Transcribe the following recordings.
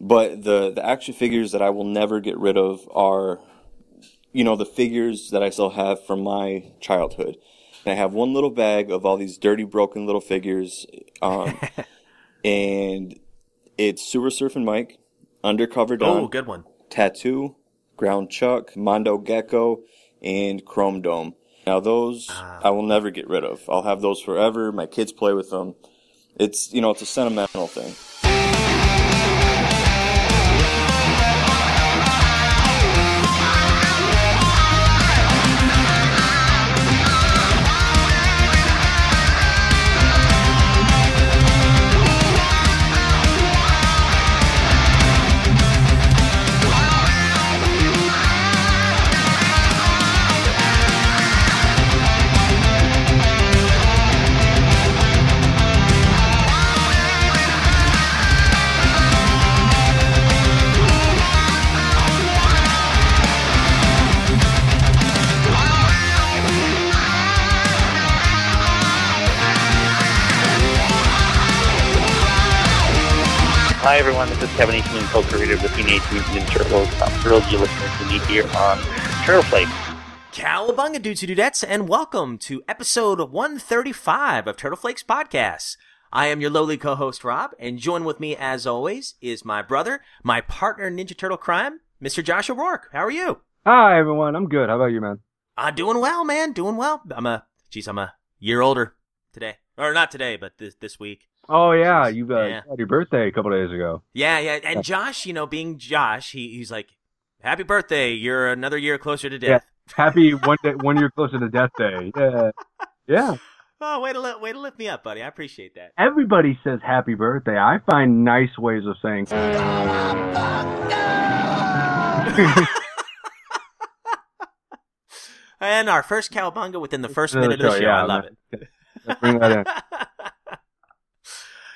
But the action figures that I will never get rid of are, you know, the figures that I still have from my childhood. And I have one little bag of all these dirty, broken little figures. And it's Sewer Surfing Mike, Undercover Don. Oh, good one. Tattoo, Ground Chuck, Mondo Gecko, and Chrome Dome. Now, those I will never get rid of. I'll have those forever. My kids play with them. It's, you know, it's a sentimental thing. Hi everyone, this is Kevin Eastman, co-creator of the Teenage Mutant Ninja Turtles. I'm thrilled you're listening to me here on Turtle Flakes. Cowabunga dudes and dudettes, and welcome to episode 135 of Turtle Flakes Podcast. I am your lowly co-host Rob, and joined with me as always is my brother, my partner in Ninja Turtle Crime, Mr. Josh O'Rourke. How are you? Hi everyone, I'm good. How about you, man? I'm doing well, man, doing well. I'm a year older today. Or not today, but this week. Oh, yeah. You had your birthday a couple days ago. Yeah. And Josh, you know, being Josh, he's like, happy birthday. You're another year closer to death. Yeah. Happy one year closer to death day. Yeah. Oh, way to lift me up, buddy. I appreciate that. Everybody says happy birthday. I find nice ways of saying. And our first cowabunga within the first minute of the show. Yeah, I love it. Bring that in.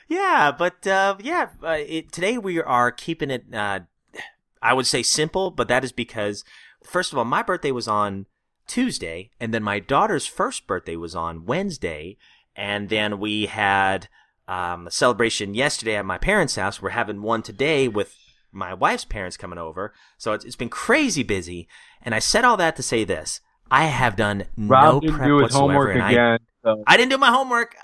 Yeah, but today we are keeping it, I would say simple, but that is because, first of all, my birthday was on Tuesday, and then my daughter's first birthday was on Wednesday, and then we had a celebration yesterday at my parents' house. We're having one today with my wife's parents coming over, so it's been crazy busy, and I said all that to say this. I have done Rob no prep do his whatsoever. Homework again. I didn't do my homework.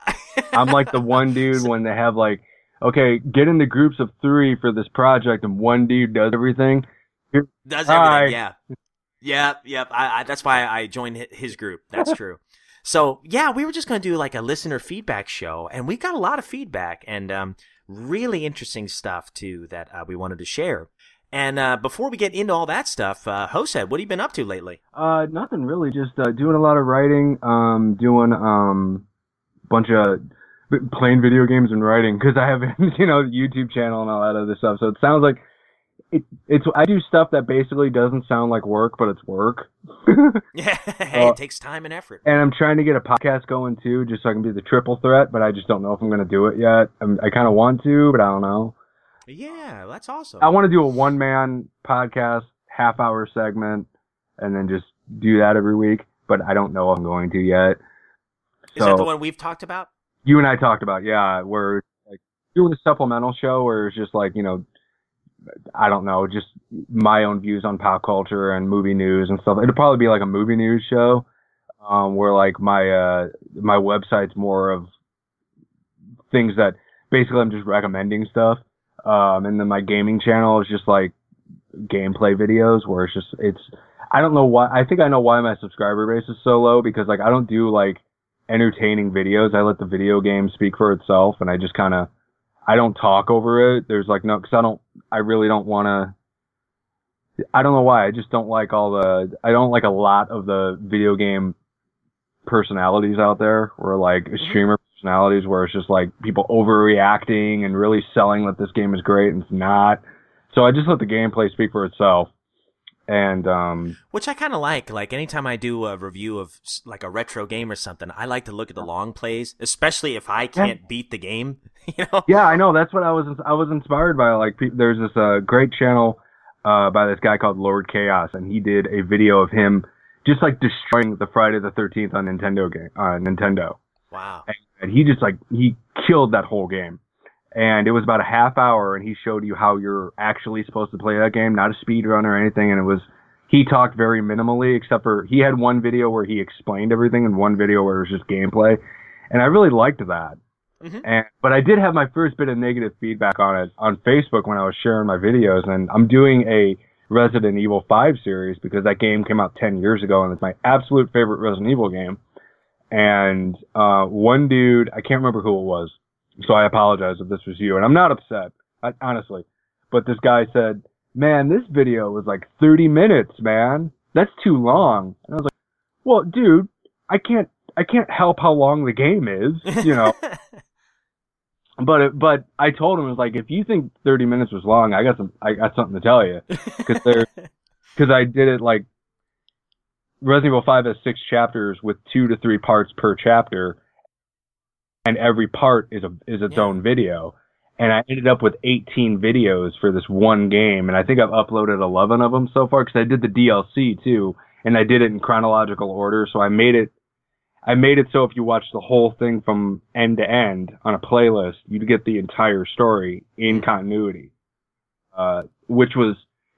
I'm like the one dude when they have like, okay, get into groups of three for this project, and one dude does everything. Yeah. Yep. I that's why I joined his group. That's true. So, yeah, we were just going to do like a listener feedback show, and we got a lot of feedback and really interesting stuff, too, that we wanted to share. And before we get into all that stuff, Hosed, what have you been up to lately? Nothing really, just doing a lot of writing, doing bunch of playing video games and writing, because I have, you know, YouTube channel and all that other stuff. So it sounds like it's I do stuff that basically doesn't sound like work, but it's work. Yeah, it takes time and effort. And I'm trying to get a podcast going too, just so I can be the triple threat. But I just don't know if I'm going to do it yet. I kind of want to, but I don't know. Yeah, that's awesome. I want to do a one-man podcast, half-hour segment, and then just do that every week, but I don't know if I'm going to yet. Is that the one we've talked about? You and I talked about, yeah. We're like doing a supplemental show where it's just like, you know, I don't know, just my own views on pop culture and movie news and stuff. It'll probably be like a movie news show where like my website's more of things that basically I'm just recommending stuff. And then my gaming channel is just like gameplay videos where it's I don't know why. I think I know why my subscriber base is so low, because like I don't do like entertaining videos. I let the video game speak for itself, and I just kind of, I don't talk over it. There's like no, cause I really don't want to, I don't know why. I just don't like I don't like a lot of the video game personalities out there, or like streamer personalities where it's just like people overreacting and really selling that this game is great and it's not. So I just let the gameplay speak for itself. And which I kind of like anytime I do a review of like a retro game or something, I like to look at the long plays, especially if I can't beat the game, you know. Yeah, I know, that's what I was inspired by. Like there's this great channel by this guy called Lord Chaos, and he did a video of him just like destroying the Friday the 13th on Nintendo game. Wow. And he just like, he killed that whole game. And it was about a half hour, and he showed you how you're actually supposed to play that game, not a speedrun or anything. And it was, he talked very minimally, except for he had one video where he explained everything and one video where it was just gameplay. And I really liked that. Mm-hmm. But I did have my first bit of negative feedback on it on Facebook when I was sharing my videos. And I'm doing a Resident Evil 5 series because that game came out 10 years ago, and it's my absolute favorite Resident Evil game. And one dude, I can't remember who it was, so I apologize if this was you, and I'm not upset, honestly. But this guy said, man, this video was like 30 minutes, man. That's too long. And I was like, well, dude, I can't help how long the game is, you know. But I told him, it was like, if you think 30 minutes was long, I got something to tell you. Because I did it like, Resident Evil 5 has 6 chapters with 2 to 3 parts per chapter. And every part is its own video. And I ended up with 18 videos for this one game. And I think I've uploaded 11 of them so far, because I did the DLC too. And I did it in chronological order. So I made it so if you watch the whole thing from end to end on a playlist, you'd get the entire story in continuity. Which was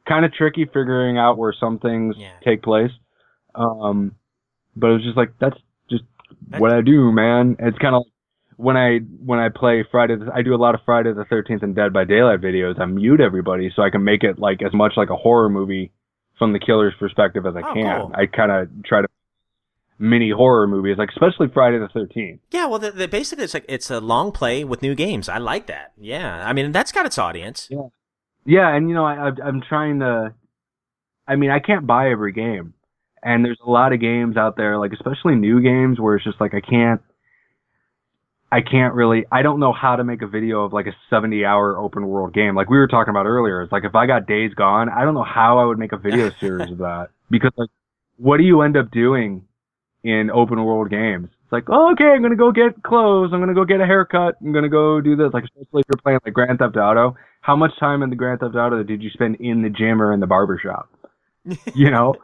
kind of tricky figuring out where some things take place. But it was just like, that's just what I do, man. It's kind of when I play I do a lot of Friday the 13th and Dead by Daylight videos. I mute everybody so I can make it like as much like a horror movie from the killer's perspective as I can. Cool. I kind of try to mini horror movies, like especially Friday the 13th. Yeah, well, the basically it's a long play with new games. I like that. Yeah, I mean that's got its audience. Yeah, and you know I'm trying to. I mean, I can't buy every game. And there's a lot of games out there, like especially new games, where it's just like I don't know how to make a video of like a 70-hour open world game. Like we were talking about earlier, it's like if I got Days Gone, I don't know how I would make a video series of that, because like, what do you end up doing in open world games? It's like, oh, okay, I'm gonna go get clothes, I'm gonna go get a haircut, I'm gonna go do this. Like especially if you're playing like Grand Theft Auto, how much time in the Grand Theft Auto did you spend in the gym or in the barbershop? You know.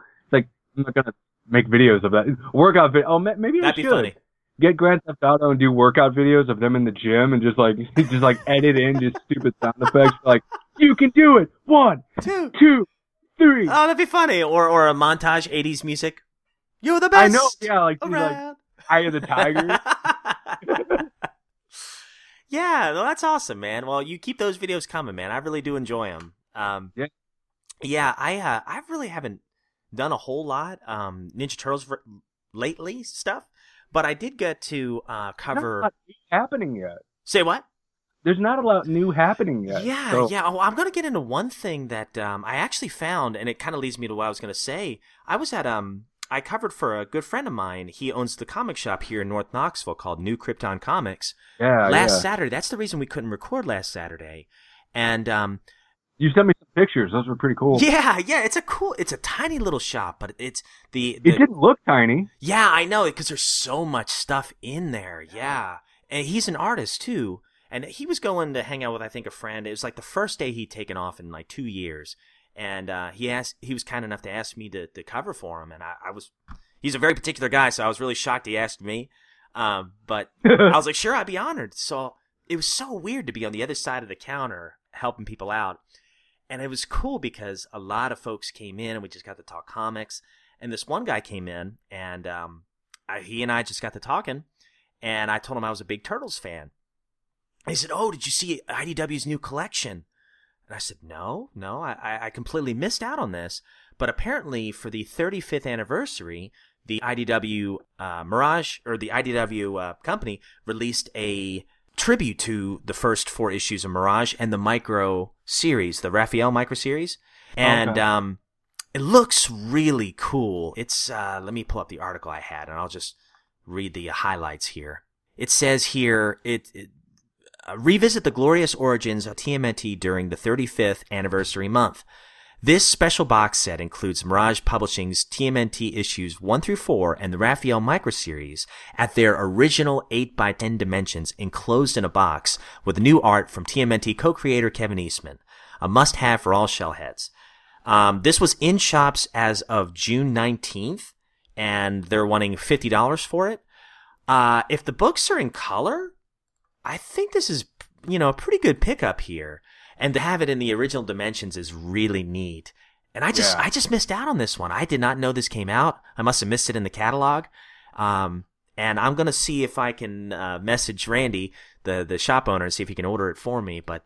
I'm not gonna make videos of that workout video. Oh, maybe that'd be funny. Get Grand Theft Auto and do workout videos of them in the gym, and just like edit in just stupid sound effects. Like, you can do it. 1, 2, 3. Oh, that'd be funny. Or a montage 80s music. You're the best. I know. Yeah, like Eye of the Tiger. Yeah, well, that's awesome, man. Well, you keep those videos coming, man. I really do enjoy them. Yeah. I really haven't done a whole lot Ninja Turtles lately stuff, but I did get to cover. Not a lot happening yet. Say what? There's not a lot new happening yet. Yeah, so. Yeah. Oh, I'm going to get into one thing that I actually found, and it kind of leads me to what I was going to say. I was at I covered for a good friend of mine. He owns the comic shop here in North Knoxville called New Krypton Comics. Yeah. Last Saturday. That's the reason we couldn't record last Saturday, and you sent me some pictures. Those were pretty cool. Yeah. It's a tiny little shop, but it's the it didn't look tiny. Yeah, I know, because there's so much stuff in there. Yeah. And he's an artist, too. And he was going to hang out with, I think, a friend. It was like the first day he'd taken off in like 2 years. And he was kind enough to ask me to cover for him. And he's a very particular guy, so I was really shocked he asked me. But I was like, sure, I'd be honored. So it was so weird to be on the other side of the counter helping people out. And it was cool because a lot of folks came in and we just got to talk comics. And this one guy came in and he and I just got to talking. And I told him I was a big Turtles fan. And he said, oh, did you see IDW's new collection? And I said, no, I completely missed out on this. But apparently for the 35th anniversary, the IDW Mirage or the IDW company released a tribute to the first 4 issues of Mirage and the micro series, the Raphael micro series. And it looks really cool. It's let me pull up the article I had, and I'll just read the highlights here. It says here, revisit the glorious origins of TMNT during the 35th anniversary month. This special box set includes Mirage Publishing's TMNT issues 1 through 4 and the Raphael microseries at their original 8x10 dimensions, enclosed in a box with new art from TMNT co-creator Kevin Eastman. A must-have for all shellheads. This was in shops as of June 19th, and they're wanting $50 for it. If the books are in color, I think this is you know, a pretty good pickup here. And to have it in the original dimensions is really neat. And I just missed out on this one. I did not know this came out. I must have missed it in the catalog. And I'm going to see if I can message Randy, the shop owner, and see if he can order it for me. But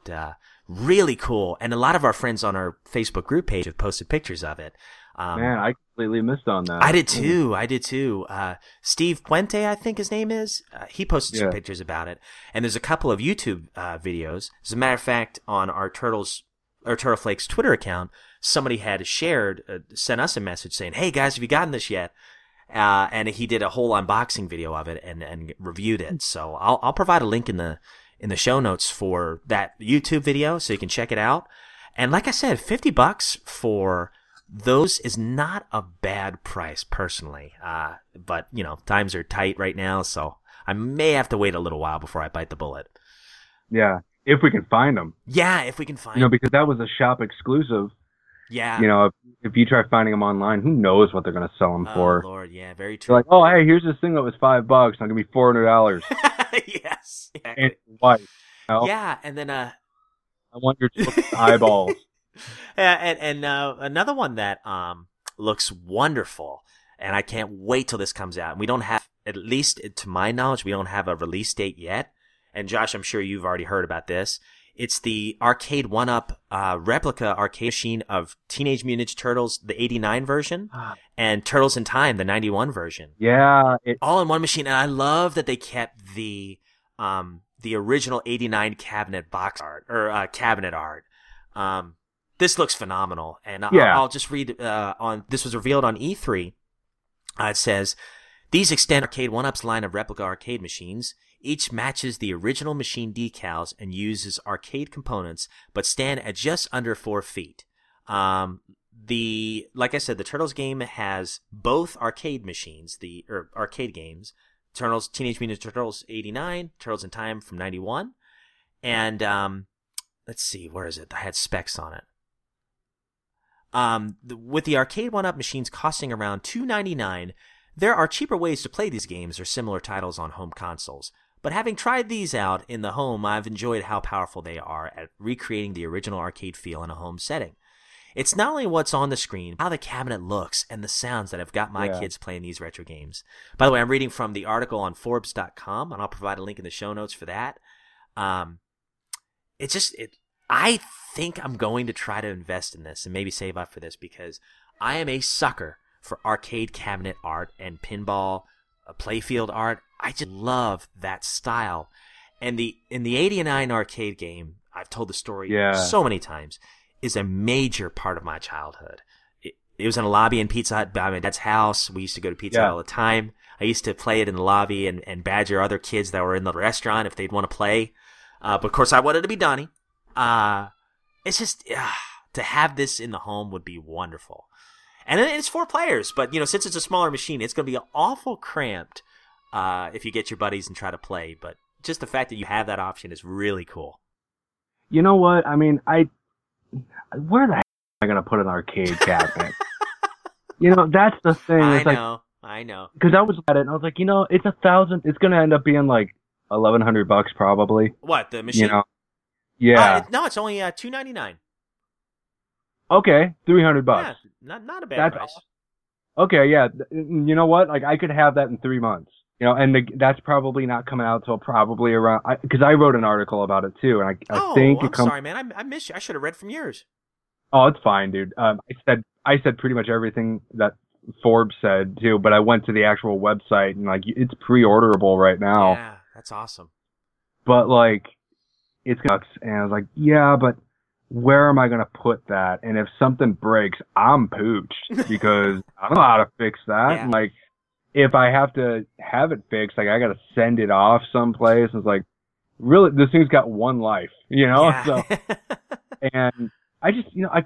really cool. And a lot of our friends on our Facebook group page have posted pictures of it. Man, I completely missed on that. I did too. Steve Puente, I think his name is. He posted some pictures about it. And there's a couple of YouTube videos. As a matter of fact, on our Turtle Flakes Twitter account, somebody had sent us a message saying, "Hey guys, have you gotten this yet?" And he did a whole unboxing video of it and reviewed it. So I'll provide a link in the show notes for that YouTube video so you can check it out. And like I said, $50 for those is not a bad price personally. But you know, times are tight right now, so I may have to wait a little while before I bite the bullet. Yeah, if we can find them. Yeah, if we can find them. You know, because that was a shop exclusive. Yeah. You know, if you try finding them online, who knows what they're going to sell them for. Oh, Lord, yeah, very true. They're like, oh, hey, here's this thing that was $5. Now give me $400. Yes. Exactly. And white. You know? Yeah, and then... I want your eyeballs. And another one that looks wonderful, and I can't wait till this comes out. And we don't have, at least to my knowledge, we don't have a release date yet. And Josh, I'm sure you've already heard about this. It's the arcade one-up replica arcade machine of Teenage Mutant Ninja Turtles, the 89 version, and Turtles in Time, the 91 version. Yeah. All in one machine. And I love that they kept the original 89 cabinet box art, or cabinet art. This looks phenomenal. And I'll just read, this was revealed on E3. It says, these extend Arcade One-Up's line of replica arcade machines. Each matches the original machine decals and uses arcade components, but stand at just under 4 feet. Like I said, the Turtles game has both arcade machines, arcade games, Turtles, Teenage Mutant Ninja Turtles 89, Turtles in Time from 91, and let's see, where is it? I had specs on it. With the arcade one-up machines costing around $2.99, there are cheaper ways to play these games or similar titles on home consoles. But having tried these out in the home, I've enjoyed how powerful they are at recreating the original arcade feel in a home setting. It's not only what's on the screen, how the cabinet looks, and the sounds that have got my kids playing these retro games. By the way, I'm reading from the article on Forbes.com, and I'll provide a link in the show notes for that. I think I'm going to try to invest in this and maybe save up for this because I am a sucker for arcade cabinet art and pinball, playfield art. I just love that style. And in the 89 arcade game, I've told the story so many times, is a major part of my childhood. It was in a lobby in Pizza Hut by my dad's house. We used to go to Pizza Hut all the time. I used to play it in the lobby and badger other kids that were in the restaurant if they'd want to play. But of course, I wanted to be Donnie. It's just, to have this in the home would be wonderful. And it's 4 players, but you know, since it's a smaller machine, it's going to be awful cramped if you get your buddies and try to play. But just the fact that you have that option is really cool. You know what? I mean, where the heck am I going to put an arcade cabinet? You know, that's the thing. I know. Because I was at it and I was like, you know, it's it's going to end up being like $1,100 probably. What, the machine? You know? Yeah. No, it's only $2.99. Okay, $300. Yeah, not a bad price. Awesome. Okay, yeah. You know what? Like, I could have that in 3 months. You know, and that's probably not coming out till probably around because I wrote an article about it too, and I think it comes. Sorry, man. I missed you. I should have read from yours. Oh, it's fine, dude. I said pretty much everything that Forbes said too, but I went to the actual website and like it's pre-orderable right now. Yeah, that's awesome. But like, it sucks, and I was like, yeah, but where am I going to put that? And if something breaks, I'm pooched because I don't know how to fix that. Yeah. Like, if I have to have it fixed, like, I got to send it off someplace. It's like, really, this thing's got one life, you know? Yeah. So, and I just, you know, I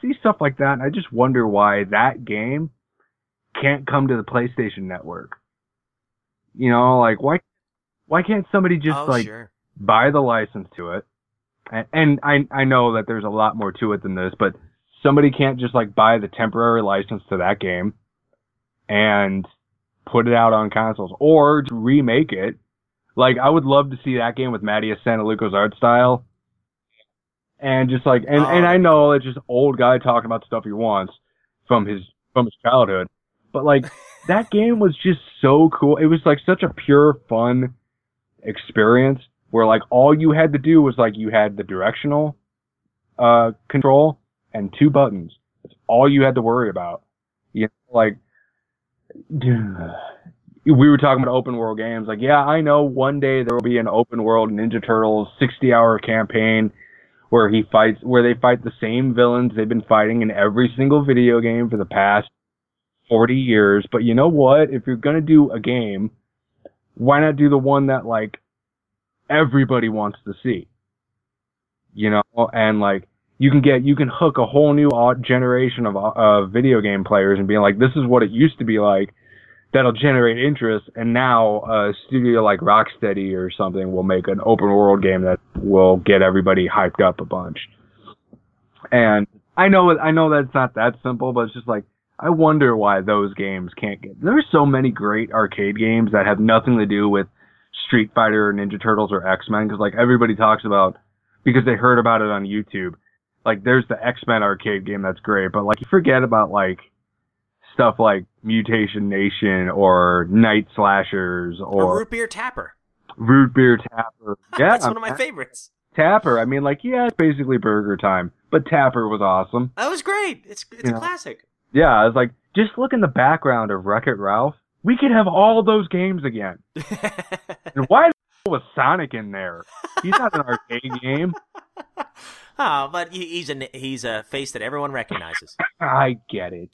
see stuff like that and I just wonder why that game can't come to the PlayStation Network. You know, like, why can't somebody just buy the license to it? And I know that there's a lot more to it than this, but somebody can't just like buy the temporary license to that game and put it out on consoles or remake it Like, I would love to see that game with Mattias Santaluca's art style. And just like, and I know it's just old guy talking about stuff he wants from his childhood. But like, that game was just so cool. It was like such a pure, fun experience where like all you had to do was like you had the directional, control and two buttons. That's all you had to worry about. You know, like, we were talking about open world games. Like, yeah, I know one day there will be an open world Ninja Turtles 60-hour campaign where they fight the same villains they've been fighting in every single video game for the past 40 years. But you know what? If you're going to do a game, why not do the one that like everybody wants to see? You know, and like, you can hook a whole new generation of video game players and being like, this is what it used to be like. That'll generate interest. And now a studio like Rocksteady or something will make an open world game that will get everybody hyped up a bunch. And I know that's not that simple, but it's just like, I wonder why those games can't get... There's so many great arcade games that have nothing to do with Street Fighter or Ninja Turtles or X-Men, because like everybody talks about, because they heard about it on YouTube. Like, there's the X-Men arcade game that's great, but, like, you forget about, like, stuff like Mutation Nation or Night Slashers or Root Beer Tapper. Root Beer Tapper. Yeah. That's one of my favorites. Tapper. I mean, like, yeah, it's basically Burger Time, but Tapper was awesome. That was great. It's a classic. Yeah, I was like, just look in the background of Wreck-It Ralph. We could have all those games again. And why the hell was Sonic in there? He's not an arcade game. Oh, but he's a face that everyone recognizes. I get it.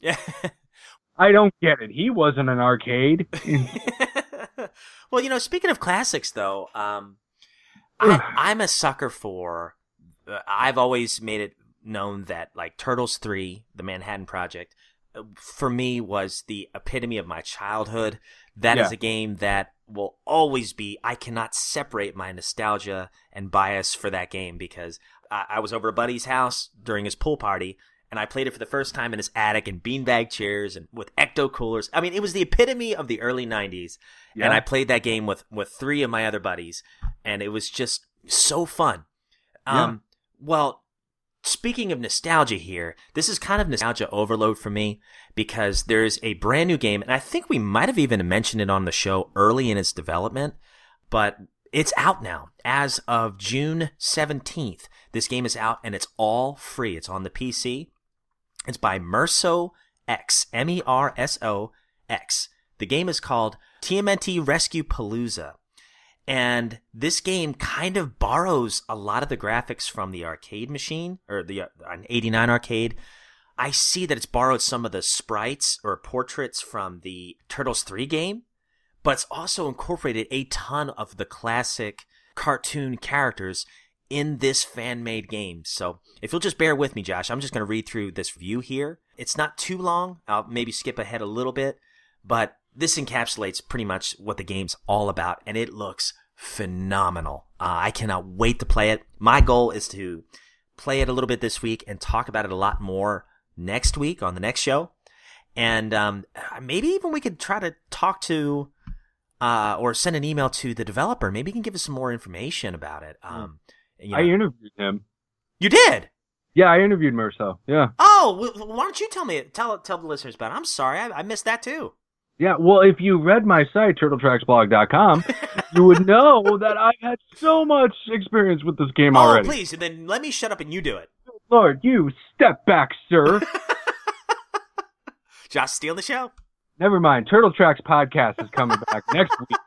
I don't get it. He wasn't an arcade. Well, you know, speaking of classics, though, I'm a sucker for... I've always made it known that, like, Turtles 3, the Manhattan Project, for me was the epitome of my childhood. That is a game that will always be... I cannot separate my nostalgia and bias for that game, because... I was over a buddy's house during his pool party, and I played it for the first time in his attic in beanbag chairs and with ecto coolers. I mean, it was the epitome of the early 90s, and I played that game with three of my other buddies, and it was just so fun. Well, speaking of nostalgia here, this is kind of nostalgia overload for me, because there's a brand new game, and I think we might have even mentioned it on the show early in its development, but it's out now. As of June 17th, this game is out, and it's all free. It's on the PC. It's by Merso X, Merso X. The game is called TMNT Rescue Palooza. And this game kind of borrows a lot of the graphics from the arcade machine, or the an 89 arcade. I see that it's borrowed some of the sprites or portraits from the Turtles 3 game, but it's also incorporated a ton of the classic cartoon characters in this fan-made game. So if you'll just bear with me, Josh, I'm just going to read through this review here. It's not too long. I'll maybe skip ahead a little bit, but this encapsulates pretty much what the game's all about, and it looks phenomenal. I cannot wait to play it. My goal is to play it a little bit this week and talk about it a lot more next week on the next show. And maybe even we could try to talk to or send an email to the developer. Maybe he can give us some more information about it. You know. I interviewed him. You did? Yeah, I interviewed Merso. Yeah. Oh, well, why don't you tell the listeners about it? I'm sorry. I missed that too. Yeah, well, if you read my site, turtletracksblog.com, you would know that I had so much experience with this game already. Oh, please. And then let me shut up and you do it. Lord, you step back, sir. Josh stealing the show. Never mind. Turtle Tracks podcast is coming back next week.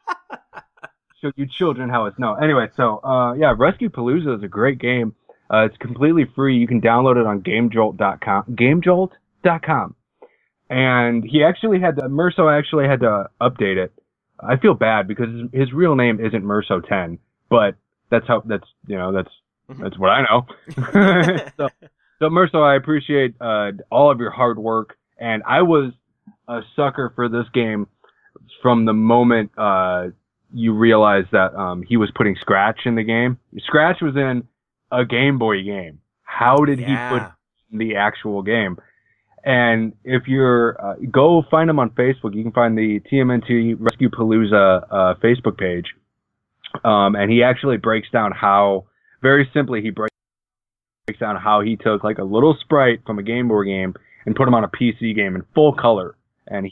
Show you children how it's... No. Anyway, so, yeah, Rescue Palooza is a great game. It's completely free. You can download it on GameJolt.com. GameJolt.com. And he actually had to... Merso actually had to update it. I feel bad because his real name isn't Merso 10, but that's how... That's what I know. So, Merso, I appreciate all of your hard work. And I was a sucker for this game from the moment you realized that he was putting Scratch in the game. Scratch was in a Game Boy game. How did he put in the actual game? And if you're go find him on Facebook, you can find the TMNT Rescue Palooza Facebook page. And he actually breaks down how, very simply, he breaks down how he took like a little sprite from a Game Boy game and put him on a PC game in full color. And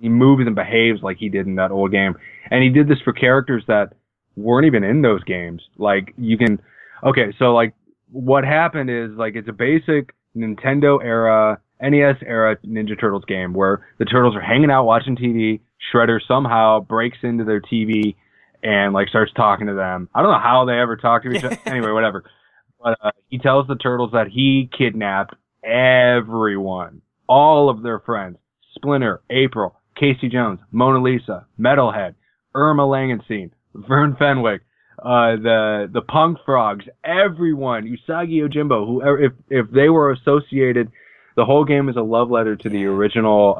he moves and behaves like he did in that old game. And he did this for characters that weren't even in those games. Like, you can... Okay, so, like, what happened is, like, it's a basic Nintendo-era, NES-era Ninja Turtles game where the Turtles are hanging out watching TV. Shredder somehow breaks into their TV and, like, starts talking to them. I don't know how they ever talk to each other. Anyway, whatever. But he tells the Turtles that he kidnapped everyone, all of their friends. Splinter, April, Casey Jones, Mona Lisa, Metalhead, Irma Langenstein, Vern Fenwick, the Punk Frogs, everyone, Usagi Yojimbo, whoever, if they were associated, the whole game is a love letter to the original,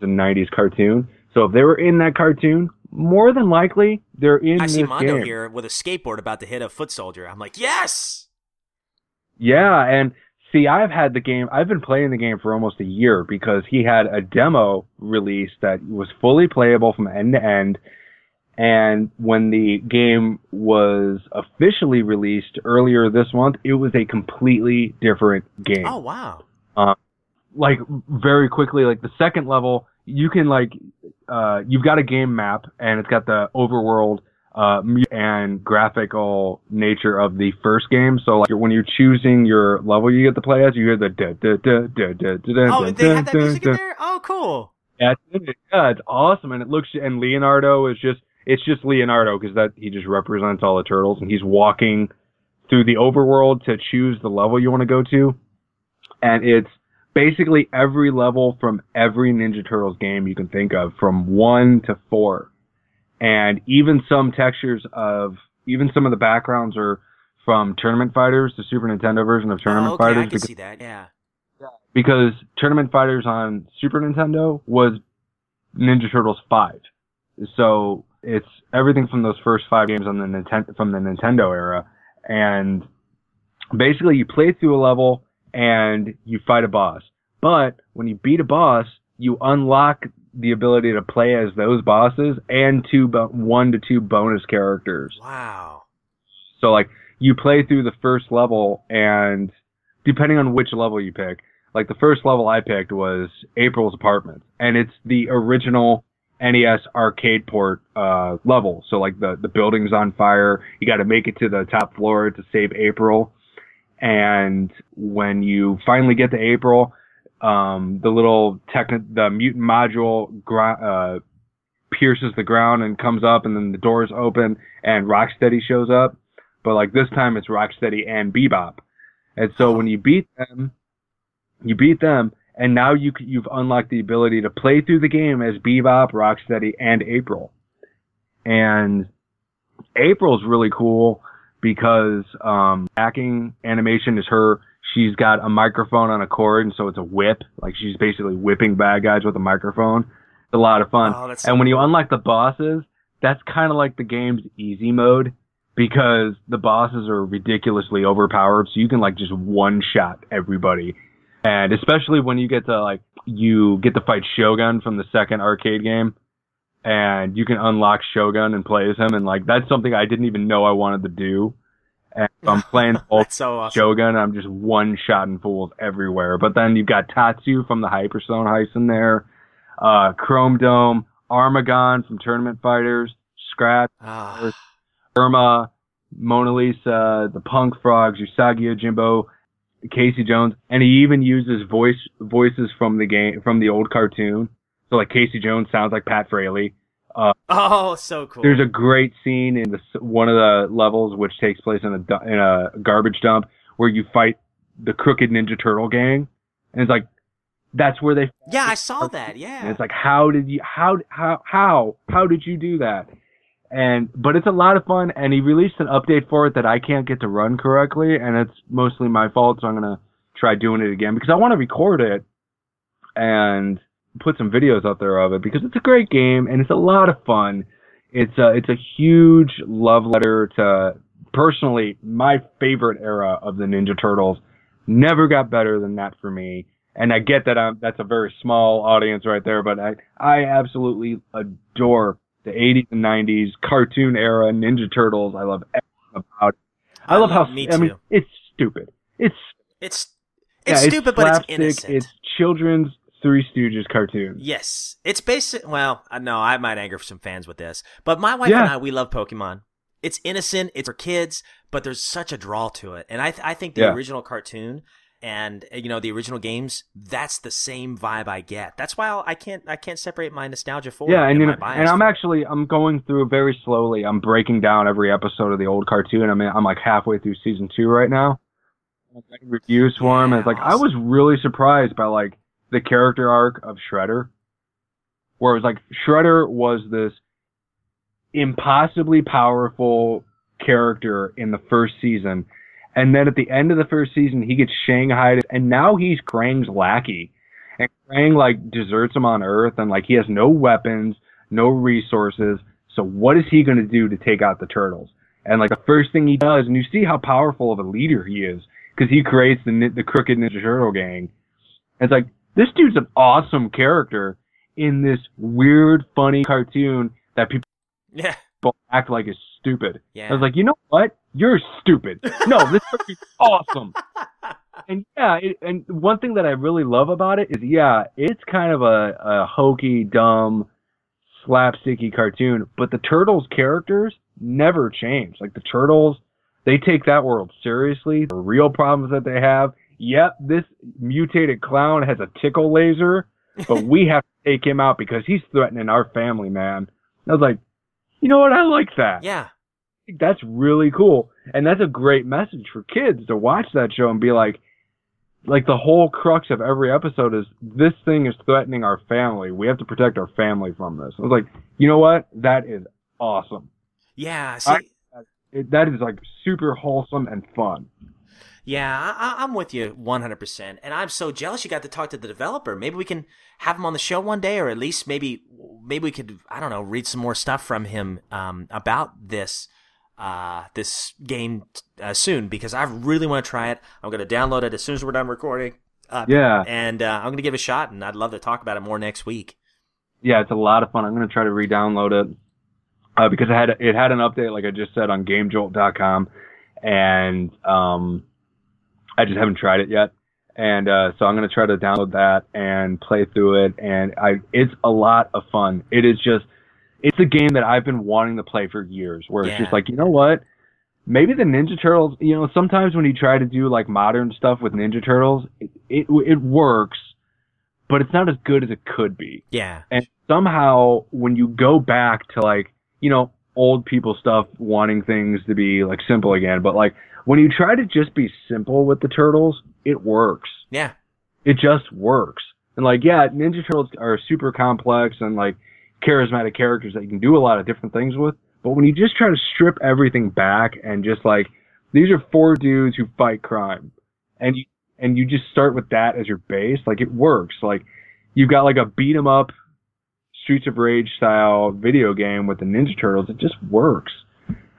the 90s cartoon. So if they were in that cartoon, more than likely they're in this game. I see Mondo here with a skateboard about to hit a foot soldier. I'm like, yes! Yeah, and see, I've been playing the game for almost a year because he had a demo release that was fully playable from end to end. And when the game was officially released earlier this month, it was a completely different game. Oh, wow. Like, very quickly, like, the second level, you can, like, you've got a game map, and it's got the overworld and graphical nature of the first game. So, like, when you're choosing your level you get to play as, you hear the da-da-da-da-da-da-da. Oh, they had that music in there? Oh, cool. Yeah, it's awesome, and it looks, and Leonardo is just, it's just Leonardo because that he just represents all the turtles, and he's walking through the overworld to choose the level you want to go to. And it's basically every level from every Ninja Turtles game you can think of, from 1 to 4. And even some textures of, even some of the backgrounds are from Tournament Fighters, the Super Nintendo version of Tournament Fighters. I can see that, yeah. Because Tournament Fighters on Super Nintendo was Ninja Turtles 5. So it's everything from those first 5 games on the from the Nintendo era. And basically you play through a level and you fight a boss. But when you beat a boss, you unlock the ability to play as those bosses and 1 to 2 bonus characters. Wow. So like you play through the first level, and depending on which level you pick, like the first level I picked was April's apartment, and it's the original NES arcade port level. So like the building's on fire. You got to make it to the top floor to save April. And when you finally get to April, the mutant module pierces the ground and comes up, and then the doors open and Rocksteady shows up. But like this time it's Rocksteady and Bebop. And so when you beat them, and now you've unlocked the ability to play through the game as Bebop, Rocksteady, and April. And April's really cool because backing animation is her. She's got a microphone on a cord, and so it's a whip. Like she's basically whipping bad guys with a microphone. It's a lot of fun. Oh, that's so cool. When you unlock the bosses, that's kind of like the game's easy mode, because the bosses are ridiculously overpowered, so you can like just one-shot everybody. And especially when you get to fight Shogun from the second arcade game, and you can unlock Shogun and play as him, and like that's something I didn't even know I wanted to do. And I'm playing so awesome. Shogun, and I'm just one-shotting fools everywhere. But then you've got Tattoo from the Hyperstone Heist in there, Chrome Dome, Armagon from Tournament Fighters, Scratch, Irma, Mona Lisa, the Punk Frogs, Usagi Yojimbo, Casey Jones, and he even uses voices from the game, from the old cartoon. So like Casey Jones sounds like Pat Fraley. So cool. There's a great scene in one of the levels, which takes place in a garbage dump, where you fight the Crooked Ninja Turtle gang, and it's like that's where they. Yeah, I saw that. Yeah, and it's like how did you do that? But it's a lot of fun, and he released an update for it that I can't get to run correctly, and it's mostly my fault, so I'm going to try doing it again, because I want to record it and put some videos out there of it, because it's a great game, and it's a lot of fun. It's a huge love letter to, personally, my favorite era of the Ninja Turtles. Never got better than that for me. And I get that that's a very small audience right there, but I absolutely adore the 80s and 90s, cartoon era, Ninja Turtles. I love everything about it. I love how... Me too. I mean, it's stupid. It's stupid, it's slapstick, but it's innocent. It's children's Three Stooges cartoon. Yes. It's basic... Well, no, I might anger some fans with this. But my wife and I, we love Pokemon. It's innocent. It's for kids. But there's such a draw to it. And I think the original cartoon... And, you know, the original games, that's the same vibe I get. That's why I can't separate my nostalgia for I'm going through very slowly. I'm breaking down every episode of the old cartoon. I'm like halfway through season 2 right now. I can reviews for them. It's like, awesome. I was really surprised by, like, the character arc of Shredder. Where it was like, Shredder was this impossibly powerful character in the first season. And then at the end of the first season, he gets shanghaied, and now he's Krang's lackey. And Krang, like, deserts him on Earth, and, like, he has no weapons, no resources, so what is he going to do to take out the turtles? And, like, the first thing he does, and you see how powerful of a leader he is, because he creates the Crooked Ninja Turtle Gang. And it's like, this dude's an awesome character in this weird, funny cartoon that people act like is stupid. Yeah. I was like, you know what? You're stupid. No, this is awesome. And and one thing that I really love about it is, it's kind of a hokey, dumb, slapsticky cartoon, but the Turtles characters never change. Like, the Turtles, they take that world seriously. The real problems that they have. Yep, this mutated clown has a tickle laser, but we have to take him out because he's threatening our family, man. And I was like, you know what? I like that. Yeah. That's really cool, and that's a great message for kids to watch that show and be like the whole crux of every episode is this thing is threatening our family. We have to protect our family from this. I was like, you know what? That is awesome. Yeah, see, that is like super wholesome and fun. Yeah, I'm with you 100%, and I'm so jealous you got to talk to the developer. Maybe we can have him on the show one day, or at least maybe we could, I don't know, read some more stuff from him about this game soon, because I really want to try it. I'm going to download it as soon as we're done recording. And I'm going to give it a shot, and I'd love to talk about it more next week. Yeah, it's a lot of fun. I'm going to try to re-download it because it had an update, like I just said, on GameJolt.com, and I just haven't tried it yet. And so I'm going to try to download that and play through it, and it's a lot of fun. It is just... It's a game that I've been wanting to play for years, where it's just like, you know what? Maybe the Ninja Turtles, you know, sometimes when you try to do like modern stuff with Ninja Turtles, it works, but it's not as good as it could be. Yeah. And somehow when you go back to like, you know, old people stuff, wanting things to be like simple again, but like when you try to just be simple with the Turtles, it works. Yeah. It just works. And like, Ninja Turtles are super complex and like, charismatic characters that you can do a lot of different things with, but when you just try to strip everything back and just like, these are four dudes who fight crime, and you just start with that as your base, like, it works. Like, you've got like a beat 'em up Streets of Rage style video game with the Ninja Turtles. It just works.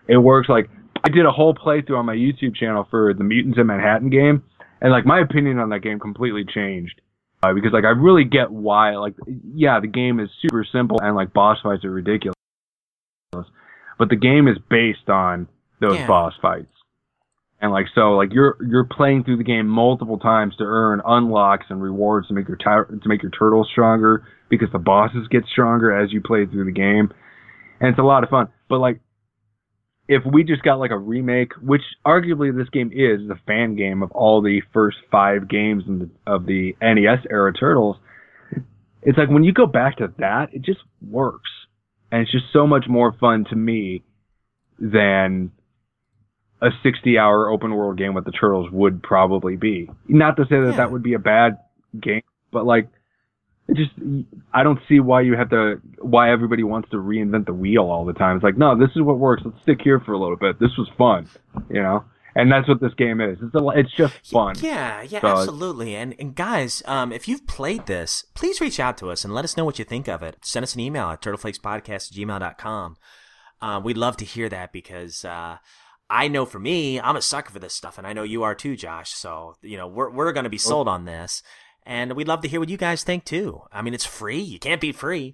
It works. Like, I did a whole playthrough on my YouTube channel for the Mutants in Manhattan game, and like my opinion on that game completely changed. Because, like, I really get why, like, the game is super simple and, like, boss fights are ridiculous. But the game is based on those boss fights. And, like, so, like, you're playing through the game multiple times to earn unlocks and rewards to make your turtle stronger, because the bosses get stronger as you play through the game. And it's a lot of fun. But, like, if we just got, like, a remake, which arguably this game is the fan game of all the first 5 games of the NES-era Turtles, it's like when you go back to that, it just works. And it's just so much more fun to me than a 60-hour open-world game with the Turtles would probably be. Not to say that that would be a bad game, but, like, I don't see why everybody wants to reinvent the wheel all the time. It's like, no, this is what works. Let's stick here for a little bit. This was fun, you know? And that's what this game is. It's just fun. Yeah, so absolutely. And guys, if you've played this, please reach out to us and let us know what you think of it. Send us an email at turtleflakespodcast@gmail.com. We'd love to hear that, because I know for me, I'm a sucker for this stuff, and I know you are too, Josh. So, you know, we're going to be sold on this. And we'd love to hear what you guys think, too. I mean, it's free. You can't be free.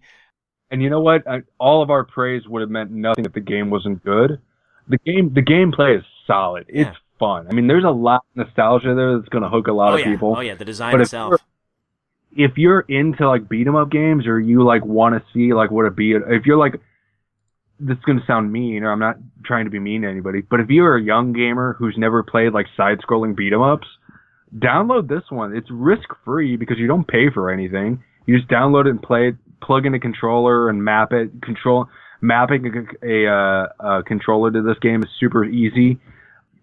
And you know what? All of our praise would have meant nothing if the game wasn't good. The gameplay is solid. Yeah. It's fun. I mean, there's a lot of nostalgia there that's going to hook a lot of people. Oh, yeah, the design itself. If you're into, like, beat-em-up games, or you, like, want to see, like, what a beat... If you're, like... This is going to sound mean, or I'm not trying to be mean to anybody, but if you're a young gamer who's never played, like, side-scrolling beat-em-ups, download this one. It's risk-free because you don't pay for anything. You just download it and play it, plug in a controller and map it. Mapping a controller to this game is super easy.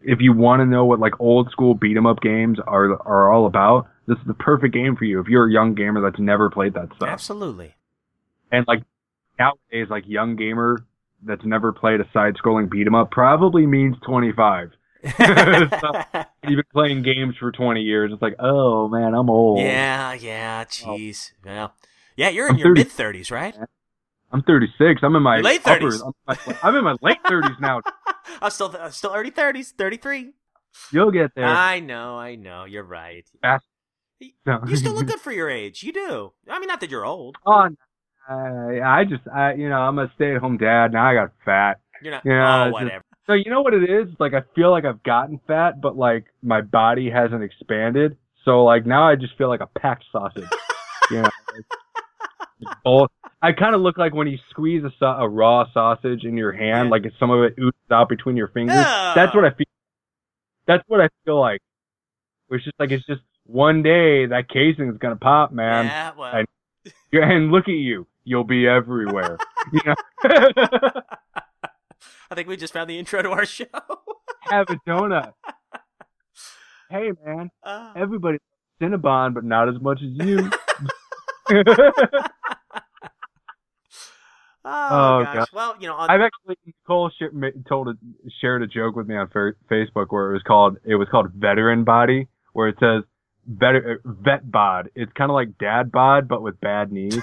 If you want to know what, like, old-school beat-em-up games are all about, this is the perfect game for you if you're a young gamer that's never played that stuff. Absolutely. And, like, nowadays, like, young gamer that's never played a side-scrolling beat-em-up probably means 25. So, you've been playing games for 20 years. It's like, oh, man, I'm old. Yeah, jeez. Oh. Well, yeah, you're in your mid-30s, right? I'm 36. I'm in my late 30s. I'm in my late 30s now. I'm still early 30s, 33. You'll get there. I know. You're right. You still look good for your age. You do. I mean, not that you're old. Oh, I I'm a stay-at-home dad. Now I got fat. You're not. Whatever. So you know what it is? Like, I feel like I've gotten fat, but, like, my body hasn't expanded. So, like, now I just feel like a packed sausage. You know, I kind of look like when you squeeze a raw sausage in your hand, like some of it oozes out between your fingers. Oh. That's what I feel. That's what I feel like. It's just like one day that casing's gonna pop, man. Yeah, well. And look at you. You'll be everywhere. You know? I think we just found the intro to our show. Have a donut. Hey, man. Everybody loves Cinnabon, but not as much as you. Oh gosh. Well, you know, I've actually Nicole shared a joke with me on Facebook where it was called Veteran Body, where it says vet bod. It's kind of like dad bod, but with bad knees.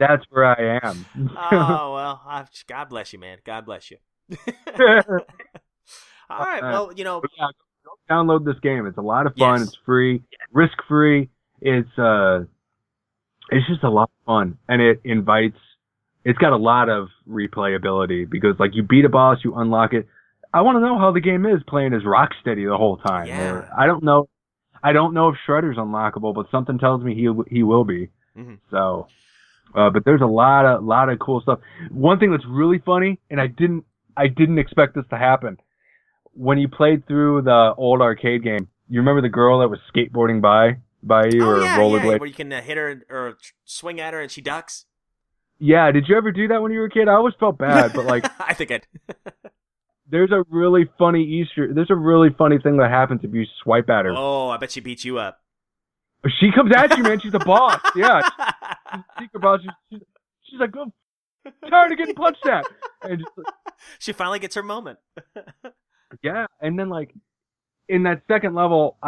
That's where I am. Oh well, God bless you, man. God bless you. All right. Well, you know, download this game. It's a lot of fun. Yes. It's free, risk free. It's just a lot of fun, and it's got a lot of replayability because, like, you beat a boss, you unlock it. I want to know how the game is playing as Rocksteady the whole time. Yeah. Or, I don't know if Shredder's unlockable, but something tells me he will be. Mm-hmm. So, but there's a lot of cool stuff. One thing that's really funny, and I didn't expect this to happen. When you played through the old arcade game, you remember the girl that was skateboarding by you rollerblade, where you can hit her or swing at her and she ducks. Yeah, did you ever do that when you were a kid? I always felt bad, but like I think I did. There's a really funny thing that happens if you swipe at her. Oh, I bet she beats you up. She comes at you, man. She's a boss. Yeah, she's a secret boss. She's like, oh, I'm tired of getting punched at. And just, like, she finally gets her moment. Yeah, and then like. In that second level,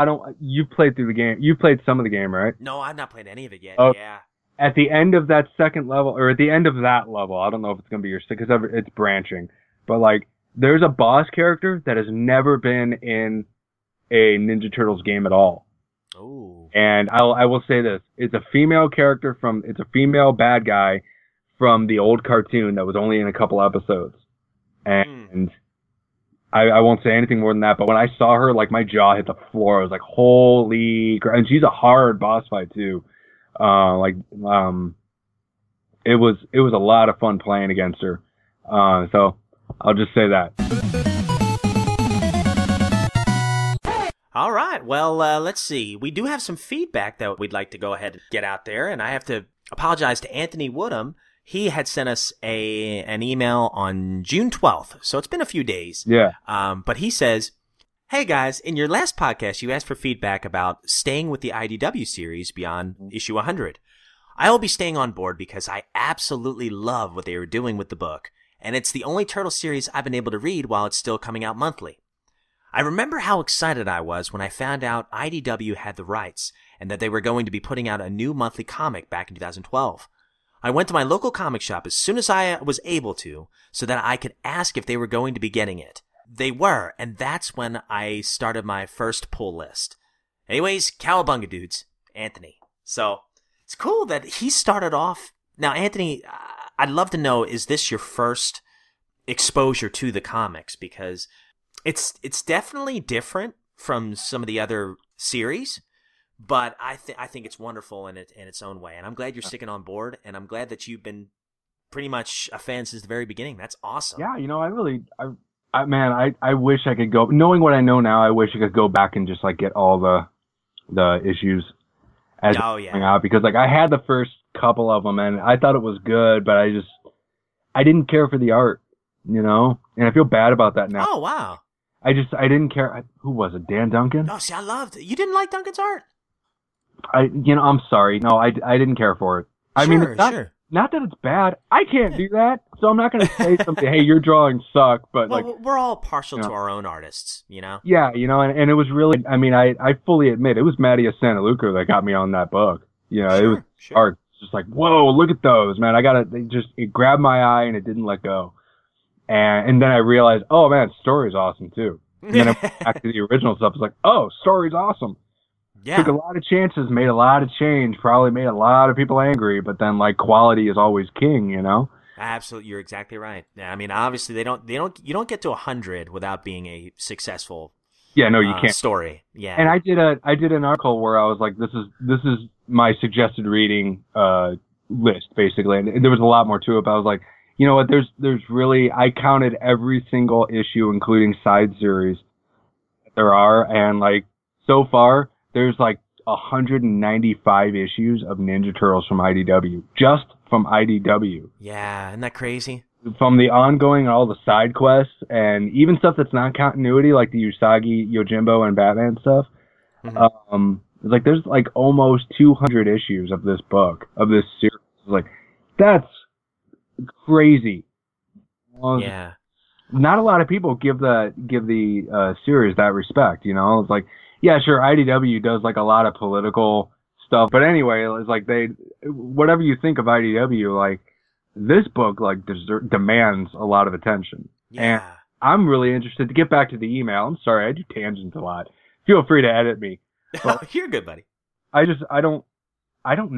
you've played through the game. You've played some of the game, right? No, I've not played any of it yet. Oh, yeah. At the end of that second level, or at the end of that level, I don't know if it's going to be your because it's branching. But like, there's a boss character that has never been in a Ninja Turtles game at all. Oh. And I will say this: it's a female character it's a female bad guy from the old cartoon that was only in a couple episodes, and. I won't say anything more than that, but when I saw her, like, my jaw hit the floor. I was like, holy crap. And she's a hard boss fight, too. It was a lot of fun playing against her. So I'll just say that. All right. Well, let's see. We do have some feedback that we'd like to go ahead and get out there. And I have to apologize to Anthony Woodham. He had sent us an email on June 12th, so it's been a few days. Yeah. But he says, hey, guys, in your last podcast, you asked for feedback about staying with the IDW series beyond issue 100. I will be staying on board because I absolutely love what they are doing with the book, and it's the only Turtle series I've been able to read while it's still coming out monthly. I remember how excited I was when I found out IDW had the rights and that they were going to be putting out a new monthly comic back in 2012. I went to my local comic shop as soon as I was able to so that I could ask if they were going to be getting it. They were, and that's when I started my first pull list. Anyways, cowabunga dudes, Anthony. So it's cool that he started off Now, Anthony, I'd love to know, is this your first exposure to the comics? Because it's definitely different from some of the other series, but I think it's wonderful in its own way. And I'm glad you're sticking on board, and I'm glad that you've been pretty much a fan since the very beginning. That's awesome. Yeah, you know, I wish I could go. Knowing what I know now, I wish I could go back and just like get all the issues as out, because like I had the first couple of them and I thought it was good, but I didn't care for the art, you know, and I feel bad about that now. Oh wow! I didn't care. Who was it? Dan Duncan? Oh, see, I loved it. You didn't like Duncan's art? I'm sorry. No, I didn't care for it. I mean, it's not, not that it's bad. I can't do that, so I'm not going to say something. Hey, your drawings suck, but well, like we're all partial to our own artists, you know. Yeah, you know, and it was really. I mean, I fully admit it was Mattia Santaluca that got me on that book. You know, it was art. Just like, whoa, look at those, man! It grabbed my eye and it didn't let go. And then I realized, oh man, story's awesome too. And then I went back to the original stuff. It's like, oh, story's awesome. Yeah. Took a lot of chances, made a lot of change, probably made a lot of people angry, but then like quality is always king, you know? Absolutely, you're exactly right. Yeah, I mean, obviously you don't get to 100 without being a successful can't. Story. Yeah. And I did an article where I was like, this is my suggested reading list basically, and there was a lot more to it, but I was like, you know what, there's really, I counted every single issue including side series that there are, and like so far there's like 195 issues of Ninja Turtles from IDW. Just from IDW. Yeah, isn't that crazy? From the ongoing and all the side quests and even stuff that's not continuity, like the Usagi, Yojimbo, and Batman stuff. Mm-hmm. It's like there's like almost 200 issues of this book, of this series. It's like, that's crazy. Yeah. Not a lot of people give the series that respect, you know? It's like, yeah, sure, IDW does like a lot of political stuff, but anyway, it's like whatever you think of IDW, like this book like demands a lot of attention. Yeah. And I'm really interested to get back to the email. I'm sorry, I do tangents a lot. Feel free to edit me. You're good, buddy. I don't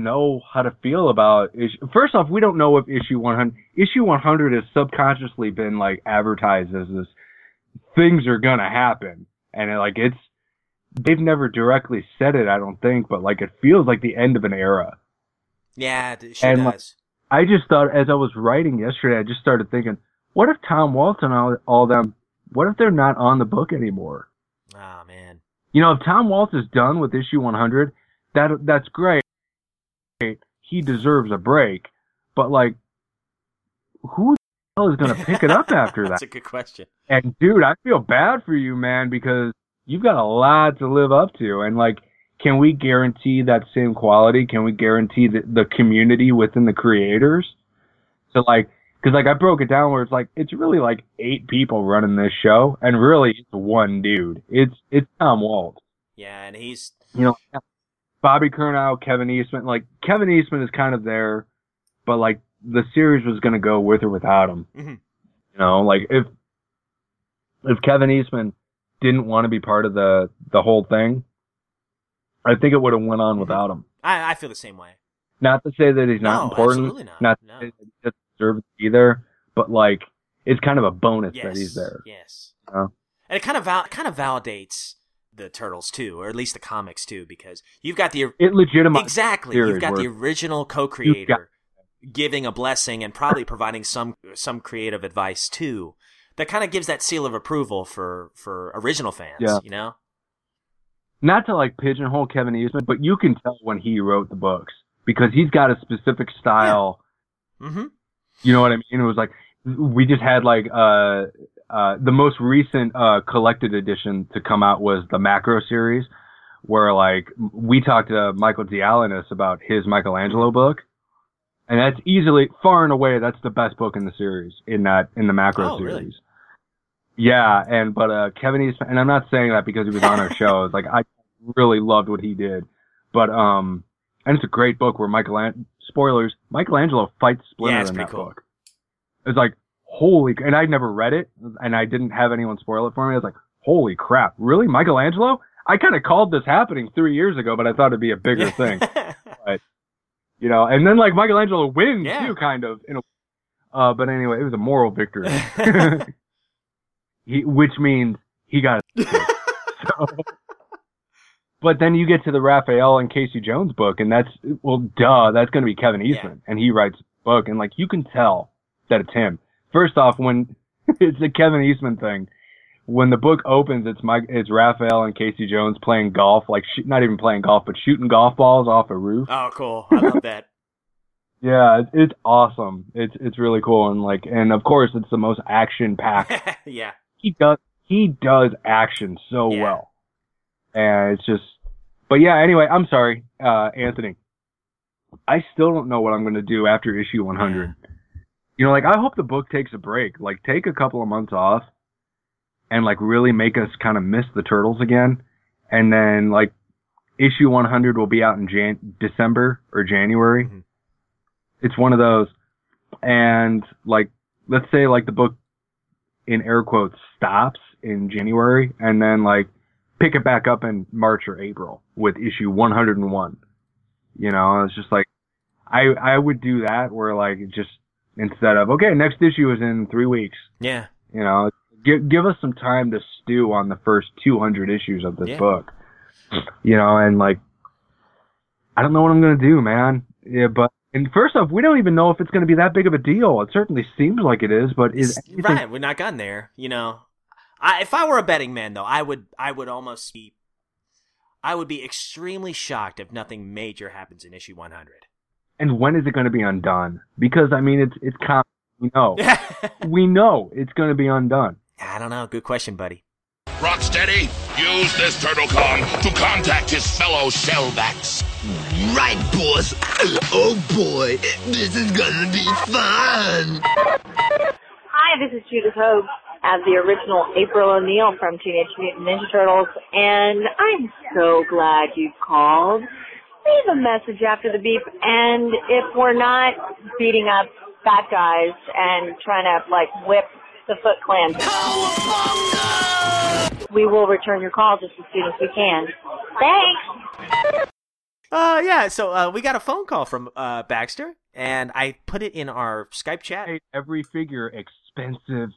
know how to feel about issue. First off, we don't know if issue 100 has subconsciously been like advertised as this things are gonna happen, and like it's. They've never directly said it, I don't think, but like it feels like the end of an era. Yeah, it sure and does. Like, I just thought, as I was writing yesterday, I just started thinking, what if Tom Walton and all them, what if they're not on the book anymore? Oh, man. You know, if Tom Walton is done with issue 100, that's great. He deserves a break. But like, who the hell is going to pick it up after that? That's a good question. And dude, I feel bad for you, man, because you've got a lot to live up to. And, like, can we guarantee that same quality? Can we guarantee the community within the creators? So, like, because, like, I broke it down where it's, like, it's really, like, 8 people running this show. And really, it's one dude. It's Tom Walt. Yeah, and he's... You know, Bobby Curnow, Kevin Eastman. Like, Kevin Eastman is kind of there. But, like, the series was going to go with or without him. Mm-hmm. You know, like, if Kevin Eastman... didn't want to be part of the whole thing, I think it would have went on without him. I feel the same way. Not to say that he's not important. Absolutely not to say that he doesn't deserve to be there, but like it's kind of a bonus that he's there. Yes. You know? And it kind of validates the Turtles too, or at least the comics too, because you've got it legitimizes exactly. You've got the original co-creator giving a blessing and probably providing some creative advice too. That kind of gives that seal of approval for original fans, you know? Not to, like, pigeonhole Kevin Eastman, but you can tell when he wrote the books because he's got a specific style. Yeah. Mm-hmm. You know what I mean? It was like we just had, like, the most recent collected edition to come out was the Macro series where, like, we talked to Michael Dialantis about his Michelangelo book. And that's easily, far and away, that's the best book in the series, in the Macro series. Really? Yeah, but Kevin Eastman, and I'm not saying that because he was on our show, like, I really loved what he did. But, and it's a great book where Michelangelo fights Splinter in that cool. book. It's like, holy, and I'd never read it, and I didn't have anyone spoil it for me. I was like, holy crap, really? Michelangelo? I kind of called this happening 3 years ago, but I thought it'd be a bigger thing. But, You know, and then like Michelangelo wins too, kind of. In a, but anyway, it was a moral victory, which means he got. So, but then you get to the Raphael and Casey Jones book, and that's that's going to be Kevin Eastman, and he writes the book, and like you can tell that it's him. First off, when it's a Kevin Eastman thing. When the book opens, it's Raphael and Casey Jones playing golf, like not even playing golf, but shooting golf balls off a roof. Oh, cool! I love that. Yeah, it's awesome. It's really cool, and of course, it's the most action packed. Yeah, he does action so well, and it's just. But yeah, anyway, I'm sorry, Anthony. I still don't know what I'm going to do after issue 100. You know, like I hope the book takes a break, like take a couple of months off. And like really make us kind of miss the Turtles again, and then like issue 100 will be out in December or January. Mm-hmm. It's one of those, and like let's say like the book in air quotes stops in January, and then like pick it back up in March or April with issue 101. You know, it's just like I would do that where like just instead of okay next issue is in 3 weeks. Yeah, you know. Give us some time to stew on the first 200 issues of this book, you know, and like, I don't know what I'm going to do, man. Yeah, but first off, we don't even know if it's going to be that big of a deal. It certainly seems like it is, but right. We're not gotten there, you know. If I were a betting man, though, I would be extremely shocked if nothing major happens in issue 100. And when is it going to be undone? Because I mean, it's common. We know it's going to be undone. I don't know. Good question, buddy. Rocksteady, use this TurtleCon to contact his fellow shellbacks. Right, boss. Oh, boy. This is going to be fun. Hi, this is Judith Hope as the original April O'Neil from Teenage Mutant Ninja Turtles, and I'm so glad you called. Leave a message after the beep, and if we're not beating up bad guys and trying to, like, whip the Foot Clan. We will return your call just as soon as we can. Thanks! So we got a phone call from Baxter, and I put it in our Skype chat. Every figure expensive.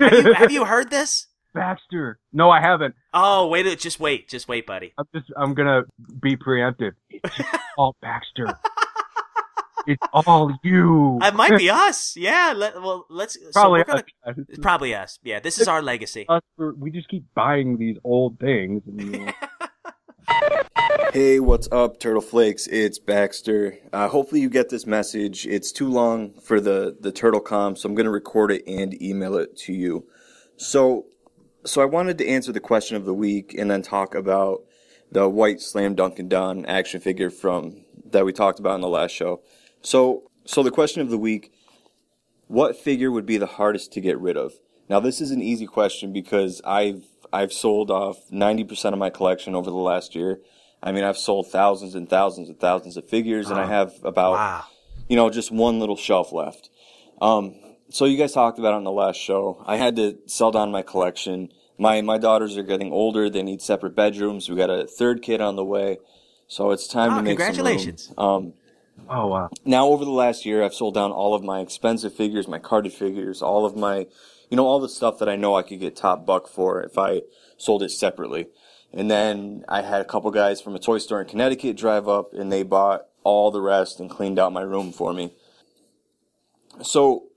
Have you heard this? Baxter. No, I haven't. Oh, wait, just wait, buddy. I'm gonna be preemptive. It's all Baxter. It's all you. It might be us. Yeah. Let's. Probably so us. It's probably us. Yeah. This is our legacy. We just keep buying these old things. And... Hey, what's up, Turtle Flakes? It's Baxter. Hopefully you get this message. It's too long for the TurtleCom, so I'm going to record it and email it to you. So I wanted to answer the question of the week and then talk about the white Slam Dunkin' Don action figure that we talked about in the last show. So the question of the week, what figure would be the hardest to get rid of? Now, this is an easy question because I've sold off 90% of my collection over the last year. I mean, I've sold thousands and thousands and thousands of figures, and I have about, just one little shelf left. So you guys talked about it on the last show. I had to sell down my collection. My daughters are getting older. They need separate bedrooms. We got a third kid on the way. So it's time to make congratulations. Some room. Oh, wow. Now, over the last year, I've sold down all of my expensive figures, my carded figures, all of my, all the stuff that I know I could get top buck for if I sold it separately. And then I had a couple guys from a toy store in Connecticut drive up, and they bought all the rest and cleaned out my room for me. So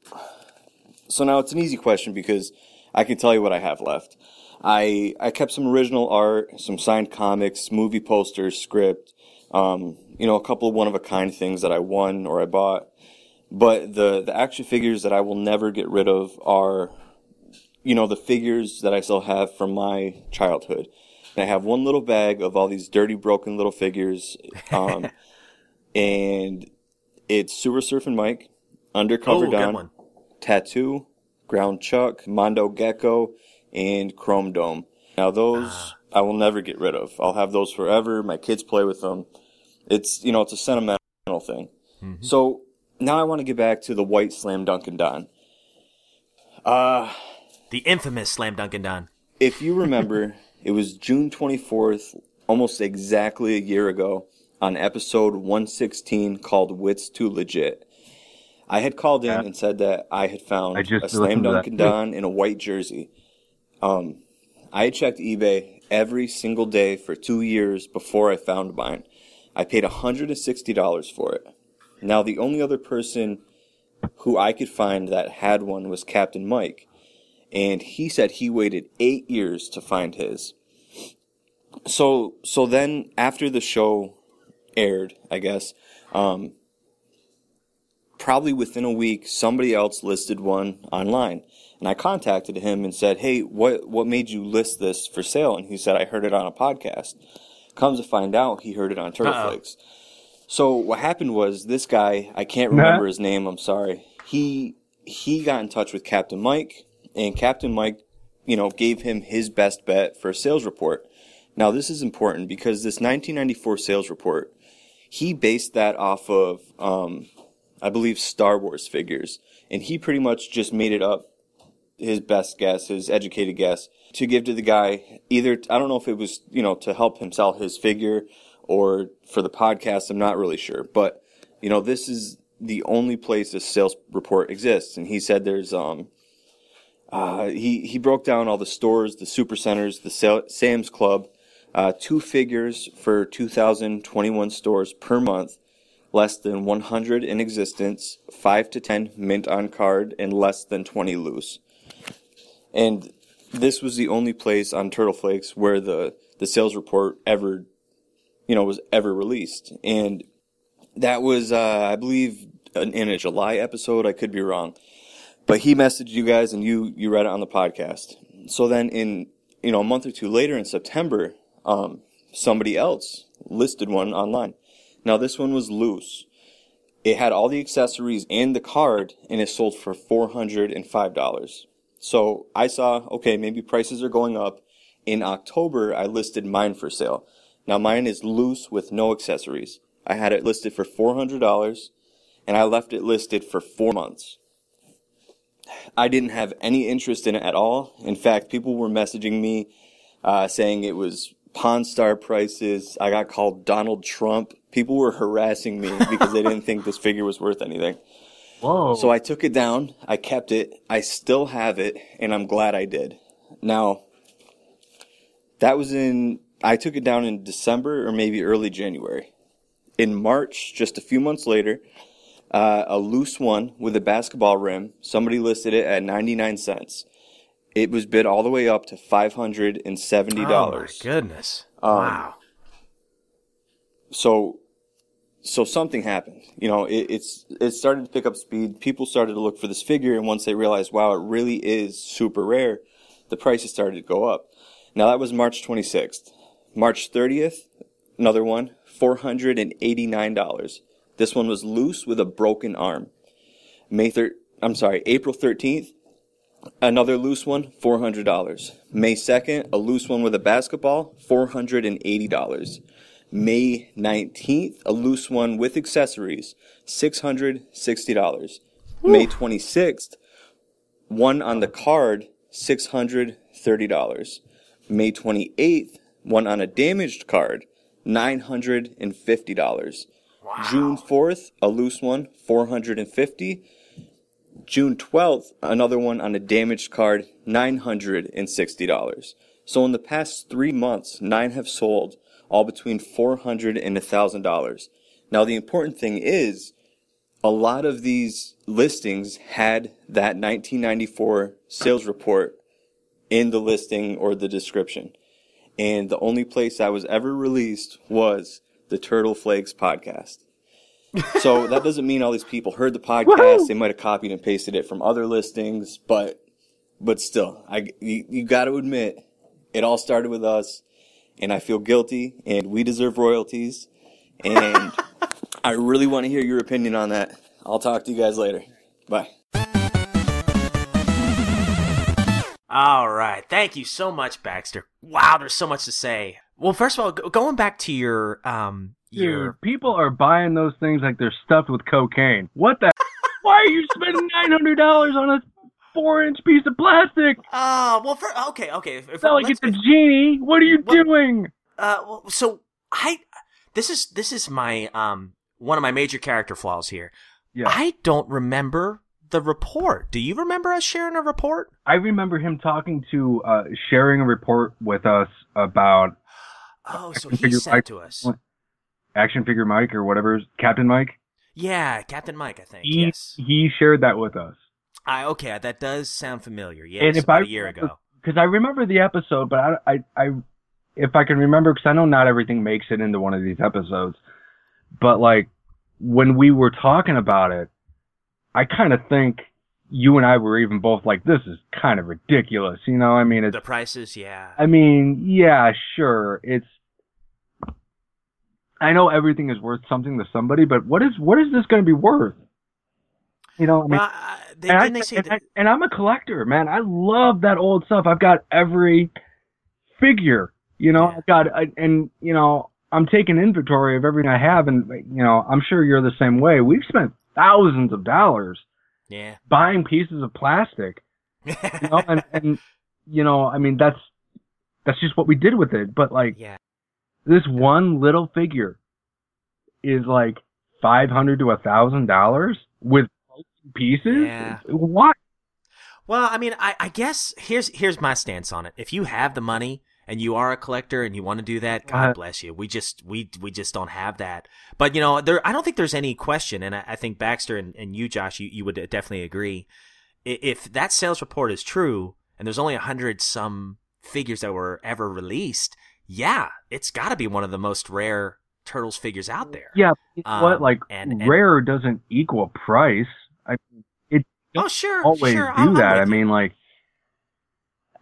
now it's an easy question because I can tell you what I have left. I kept some original art, some signed comics, movie posters, script, a couple of one-of-a-kind things that I won or I bought. But the action figures that I will never get rid of are, the figures that I still have from my childhood. And I have one little bag of all these dirty, broken little figures. And it's Sewer Surfing Mike, Undercover Don, Tattoo, Ground Chuck, Mondo Gecko, and Chrome Dome. Now those I will never get rid of. I'll have those forever. My kids play with them. It's, it's a sentimental thing. Mm-hmm. So now I want to get back to the white Slam Dunkin' Don. The infamous Slam Dunkin' Don. If you remember, it was June 24th, almost exactly a year ago. on episode 116 called Wits Too Legit. I had called in and said that I had found a Slam Dunkin' Don in a white jersey. I had checked eBay every single day for 2 years before I found mine. I paid $160 for it. Now, the only other person who I could find that had one was Captain Mike, and he said he waited 8 years to find his. So then after the show aired, I guess, probably within a week, somebody else listed one online, and I contacted him and said, "Hey, what made you list this for sale?" And he said, "I heard it on a podcast." Comes to find out, he heard it on Turtle Flakes. So what happened was this guy, I can't remember his name, I'm sorry, he got in touch with Captain Mike, and Captain Mike, gave him his best bet for a sales report. Now, this is important because this 1994 sales report, he based that off of, I believe, Star Wars figures. And he pretty much just made it up, his best guess, his educated guess, to give to the guy either, I don't know if it was, to help him sell his figure or for the podcast, I'm not really sure. But, this is the only place this sales report exists. And he said there's, he broke down all the stores, the supercenters, the Sam's Club, two figures for 2,021 stores per month, less than 100 in existence, 5 to 10 mint on card, and less than 20 loose. And this was the only place on Turtle Flakes where the sales report ever, was ever released. And that was, I believe, in a July episode. I could be wrong. But he messaged you guys, and you read it on the podcast. So then in, a month or two later in September, somebody else listed one online. Now, this one was loose. It had all the accessories and the card, and it sold for $405. So I saw, okay, maybe prices are going up. In October, I listed mine for sale. Now, mine is loose with no accessories. I had it listed for $400, and I left it listed for 4 months. I didn't have any interest in it at all. In fact, people were messaging me saying it was Pawn Star prices. I got called Donald Trump. People were harassing me because they didn't think this figure was worth anything. Whoa. So I took it down. I kept it. I still have it, and I'm glad I did. Now, that was I took it down in December or maybe early January. In March, just a few months later, a loose one with a basketball rim. Somebody listed it at 99 cents. It was bid all the way up to $570. Oh my goodness! Wow. So something happened. It started to pick up speed. People started to look for this figure, and once they realized, wow, it really is super rare, the prices started to go up. Now that was March 26th. March 30th, another one, $489. This one was loose with a broken arm. April 13th, another loose one, $400. May 2nd, a loose one with a basketball, $480. May 19th, a loose one with accessories, $660. Whew. May 26th, one on the card, $630. May 28th, one on a damaged card, $950. Wow. June 4th, a loose one, $450. June 12th, another one on a damaged card, $960. So in the past 3 months, 9 have sold, all between $400 and $1,000. Now, the important thing is, a lot of these listings had that 1994 sales report in the listing or the description. And the only place that was ever released was the Turtle Flakes podcast. So that doesn't mean all these people heard the podcast. Woo-hoo! They might have copied and pasted it from other listings, but still, you got to admit, it all started with us, and I feel guilty, and we deserve royalties, and I really want to hear your opinion on that. I'll talk to you guys later. Bye. All right. Thank you so much, Baxter. Wow, there's so much to say. Well, first of all, going back to your... Dude, people are buying those things like they're stuffed with cocaine. What the... Why are you spending $900 on a 4-inch piece of plastic? Okay. It's not like it's a genie. What are you doing? So, I... This is my one of my major character flaws here. Yeah. I don't remember the report. Do you remember us sharing a report? I remember him talking to sharing a report with us about. Oh, so he sent Mike, to us. Action Figure Mike or whatever, Captain Mike. Yeah, Captain Mike. I think he shared that with us. Okay, that does sound familiar. Yeah, and about a year ago. Because I remember the episode, but I if I can remember, because I know not everything makes it into one of these episodes, but like when we were talking about it, I kind of think you and I were even both like, this is kind of ridiculous. You know, I mean, it's, the prices. Yeah. I mean, yeah, sure. It's, I know everything is worth something to somebody, but what is this going to be worth? You know, I mean, and I'm a collector, man. I love that old stuff. I've got every figure, you know, yeah. You know, I'm taking inventory of everything I have. And, you know, I'm sure you're the same way. We've spent thousands of dollars buying pieces of plastic, you know, and, you know, I mean, that's just what we did with it. But like this one little figure is like $500 to $1,000 with pieces. Yeah. What? Well, I mean, I guess here's my stance on it. If you have the money and you are a collector and you want to do that, God bless you. We just don't have that. But you know, I don't think there's any question, and I think Baxter and you, Josh, you would definitely agree. If that sales report is true, and there's only 100 some figures that were ever released, yeah, it's got to be one of the most rare Turtles figures out there. Yeah, what like rare doesn't equal price. I mean, it doesn't always do that. I mean, like,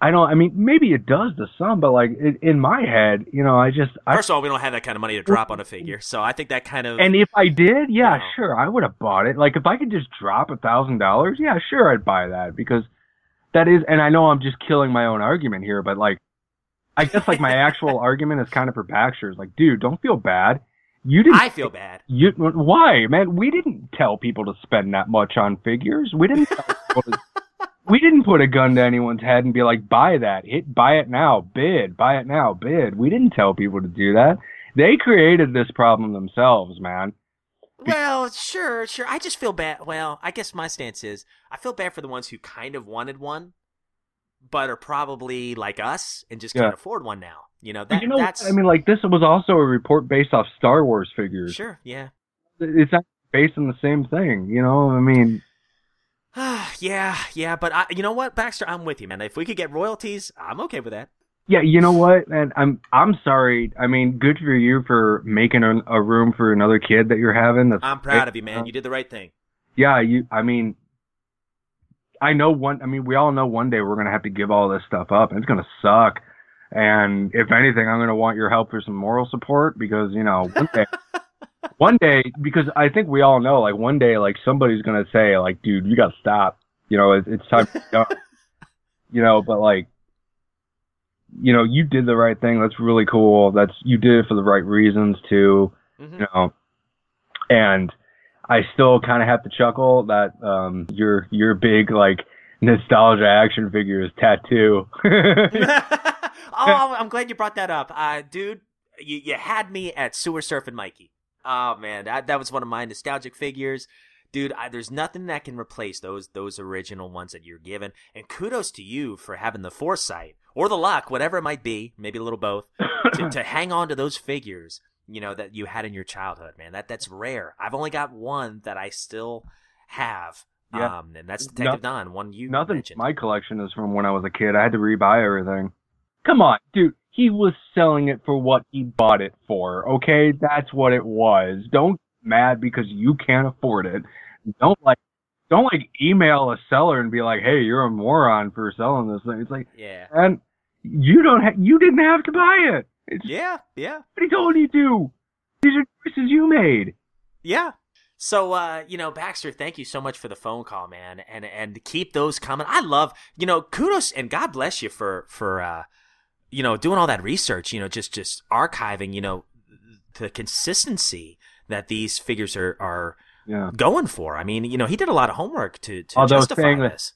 I don't. I mean, maybe it does to some, but like in my head, you know, I just first of all, we don't have that kind of money to drop on a figure, so I think that kind of. And if I did, yeah, you know, sure, I would have bought it. Like if I could just drop $1,000, yeah, sure, I'd buy that because that is. And I know I'm just killing my own argument here, but like, I guess like my actual argument is kind of for Baxter's. Like, dude, don't feel bad. You didn't. I feel bad. Why, man? We didn't tell people to spend that much on figures. We didn't. We didn't put a gun to anyone's head and be like, "Buy that! Buy it now! Bid! Buy it now! Bid!" We didn't tell people to do that. They created this problem themselves, man. Well, sure. I just feel bad. Well, I guess my stance is I feel bad for the ones who kind of wanted one, but are probably like us and just can't afford one now. You know, that's... I mean, like, this was also a report based off Star Wars figures. Sure, yeah. It's not based on the same thing, you know? I mean... yeah, but you know what, Baxter? I'm with you, man. If we could get royalties, I'm okay with that. Yeah, you know what? And I'm sorry. I mean, good for you for making a room for another kid that you're having. That's I'm proud of you, man. You did the right thing. Yeah, I mean... we all know one day we're going to have to give all this stuff up, and it's going to suck. And if anything, I'm going to want your help for some moral support because, you know, one day, because I think we all know, like, one day, like, somebody's going to say, like, dude, you got to stop. You know, it's time to stop. You know, but, like, you know, you did the right thing. That's really cool. You did it for the right reasons, too. Mm-hmm. You know, and I still kind of have to chuckle that your big, like, nostalgia action figure is Tattoo. Oh, I'm glad you brought that up. Dude, you had me at Sewer Surfing Mikey. Oh, man, that was one of my nostalgic figures. Dude, there's nothing that can replace those original ones that you're given. And kudos to you for having the foresight or the luck, whatever it might be, maybe a little both, to hang on to those figures, you know, that you had in your childhood, man. That's rare. I've only got one that I still have. Yeah. And that's Detective Don, one you mentioned. My collection is from when I was a kid. I had to rebuy everything. Come on, dude. He was selling it for what he bought it for, okay? That's what it was. Don't get mad because you can't afford it. Don't email a seller and be like, hey, you're a moron for selling this thing. It's like, and you didn't have to buy it. It's, what he told you to. These are choices you made. Yeah. So, you know, Baxter, thank you so much for the phone call, man, and keep those coming. I love, you know, kudos and God bless you for you know, doing all that research, you know, just archiving, you know, the consistency that these figures are going for. I mean, you know, he did a lot of homework to justify this.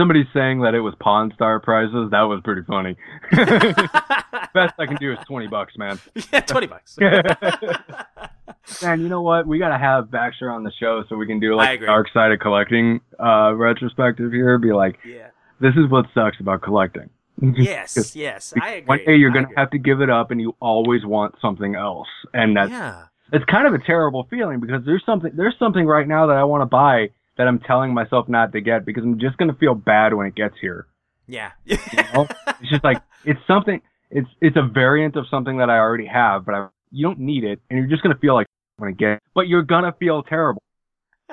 somebody saying that it was Pawn Star prizes, that was pretty funny. Best I can do is $20, man. Yeah, $20. Man, you know what? We got to have Baxter on the show so we can do like Dark Side of Collecting retrospective here. Be like, yeah, this is what sucks about collecting. Yes, yes, I agree. One day you're going to have to give it up and you always want something else. And that's, yeah, it's kind of a terrible feeling because there's something right now that I want to buy that I'm telling myself not to get because I'm just going to feel bad when it gets here. Yeah. You know? It's just like, it's something, it's a variant of something that I already have, but you don't need it. And you're just going to feel like when it gets, but you're going to feel terrible.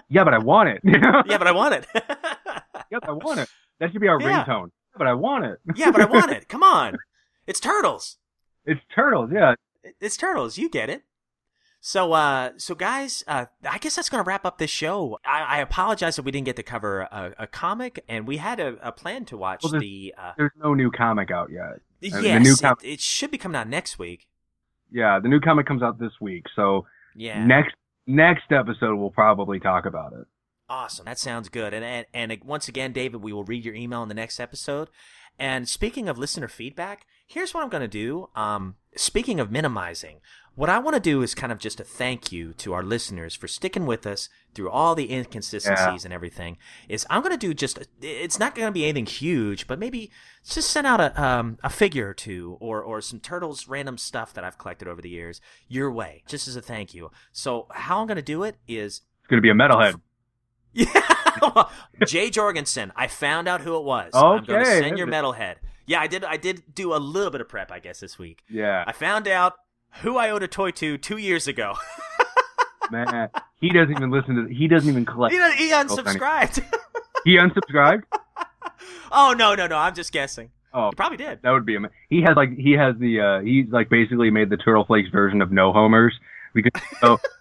Yeah, but I want it. Yeah, but I want it. Yeah, but I want it. That should be our ringtone. But I want it. Yeah, but I want it. Come on. It's Turtles. It's Turtles, yeah. It's Turtles. You get it. So, so guys, I guess that's going to wrap up this show. I apologize that we didn't get to cover a comic, and we had a plan to watch there's no new comic out yet. Yes, it should be coming out next week. Yeah, the new comic comes out this week, so yeah. Next episode we'll probably talk about it. Awesome. That sounds good. And once again, David, we will read your email in the next episode. And speaking of listener feedback, here's what I'm going to do. Speaking of minimizing, what I want to do is kind of just a thank you to our listeners for sticking with us through all the inconsistencies and everything. I'm going to do it's not going to be anything huge, but maybe just send out a figure or two or some Turtles random stuff that I've collected over the years your way, just as a thank you. So how I'm going to do it is... It's going to be a Metalhead. Yeah, Jay Jorgensen. I found out who it was. Okay, I'm going to send your Metalhead. Yeah, I did do a little bit of prep, I guess, this week. Yeah. I found out who I owed a toy to 2 years ago. Man, he doesn't even listen to... He doesn't even collect... He unsubscribed. He unsubscribed? Oh, no. I'm just guessing. Oh, he probably did. That would be amazing. He's like basically made the Turtle Flakes version of No Homers because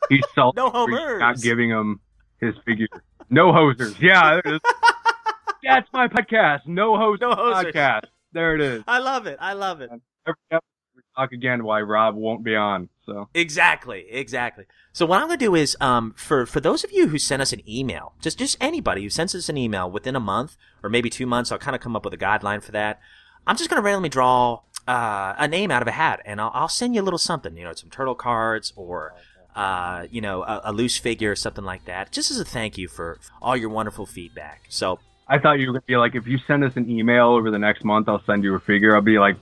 he's salty no homers. Not giving him his figure. No hosers. Yeah. That's my podcast. No hosers. Podcast. There it is. I love it. Every episode we talk again why Rob won't be on. So Exactly. So what I'm going to do is for those of you who sent us an email, just anybody who sends us an email within a month or maybe 2 months, I'll kind of come up with a guideline for that. I'm just going to randomly draw a name out of a hat, and I'll send you a little something, some turtle cards or a loose figure or something like that, just as a thank you for all your wonderful feedback. So I thought you were going to be like, if you send us an email over the next month, I'll send you a figure. I was going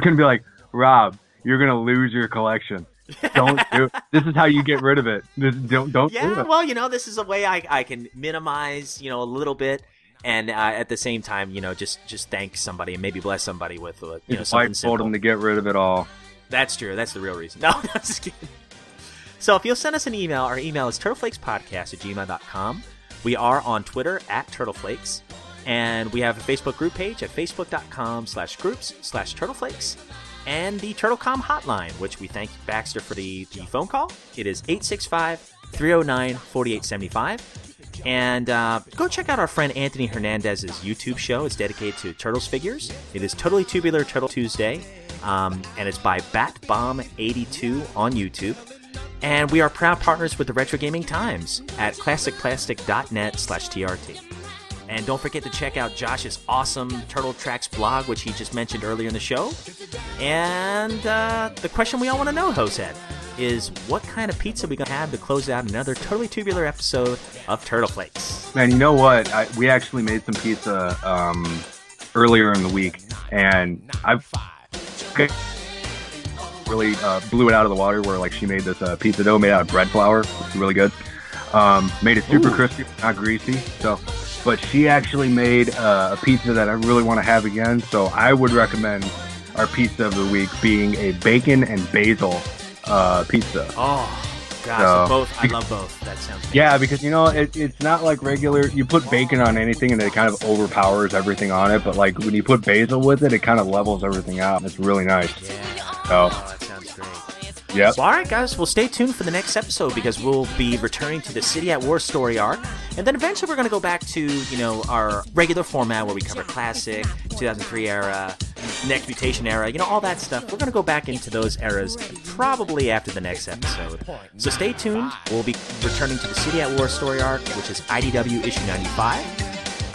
to be like, Rob, you're going to lose your collection. Don't do it. This is how you get rid of it. Don't do it. Well, this is a way I can minimize, a little bit. And at the same time, just thank somebody and maybe bless somebody with something simple. I told them to get rid of it all. That's true. That's the real reason. No, I'm just kidding. So if you'll send us an email, our email is turtleflakespodcast@gmail.com. We are on Twitter @turtleflakes. And we have a Facebook group page at facebook.com/groups/turtleflakes. And the TurtleCom hotline, which we thank Baxter for the phone call. It is 865-309-4875. And go check out our friend Anthony Hernandez's YouTube show. It's dedicated to Turtles figures. It is Totally Tubular Turtle Tuesday. And it's by BatBomb82 on YouTube. And we are proud partners with the Retro Gaming Times at classicplastic.net/TRT. And don't forget to check out Josh's awesome Turtle Tracks blog, which he just mentioned earlier in the show. And the question we all want to know, Hosehead, is what kind of pizza are we going to have to close out another Totally Tubular episode of Turtle Flakes? Man, you know what? We actually made some pizza earlier in the week, and really blew it out of the water where she made this pizza dough made out of bread flour, which is really good. Made it super crispy, not greasy. But she actually made a pizza that I really want to have again. So I would recommend our pizza of the week being a bacon and basil pizza. Oh, gosh, I love both. That sounds amazing. Yeah, because, it's not like regular. You put bacon on anything and it kind of overpowers everything on it. But when you put basil with it, it kind of levels everything out. And it's really nice. Yeah. Oh, that sounds great. Yep. So, all right, guys, well, stay tuned for the next episode because we'll be returning to the City at War story arc. And then eventually we're going to go back to, our regular format where we cover classic, 2003 era, Next Mutation era, all that stuff. We're going to go back into those eras probably after the next episode. So stay tuned. We'll be returning to the City at War story arc, which is IDW issue 95.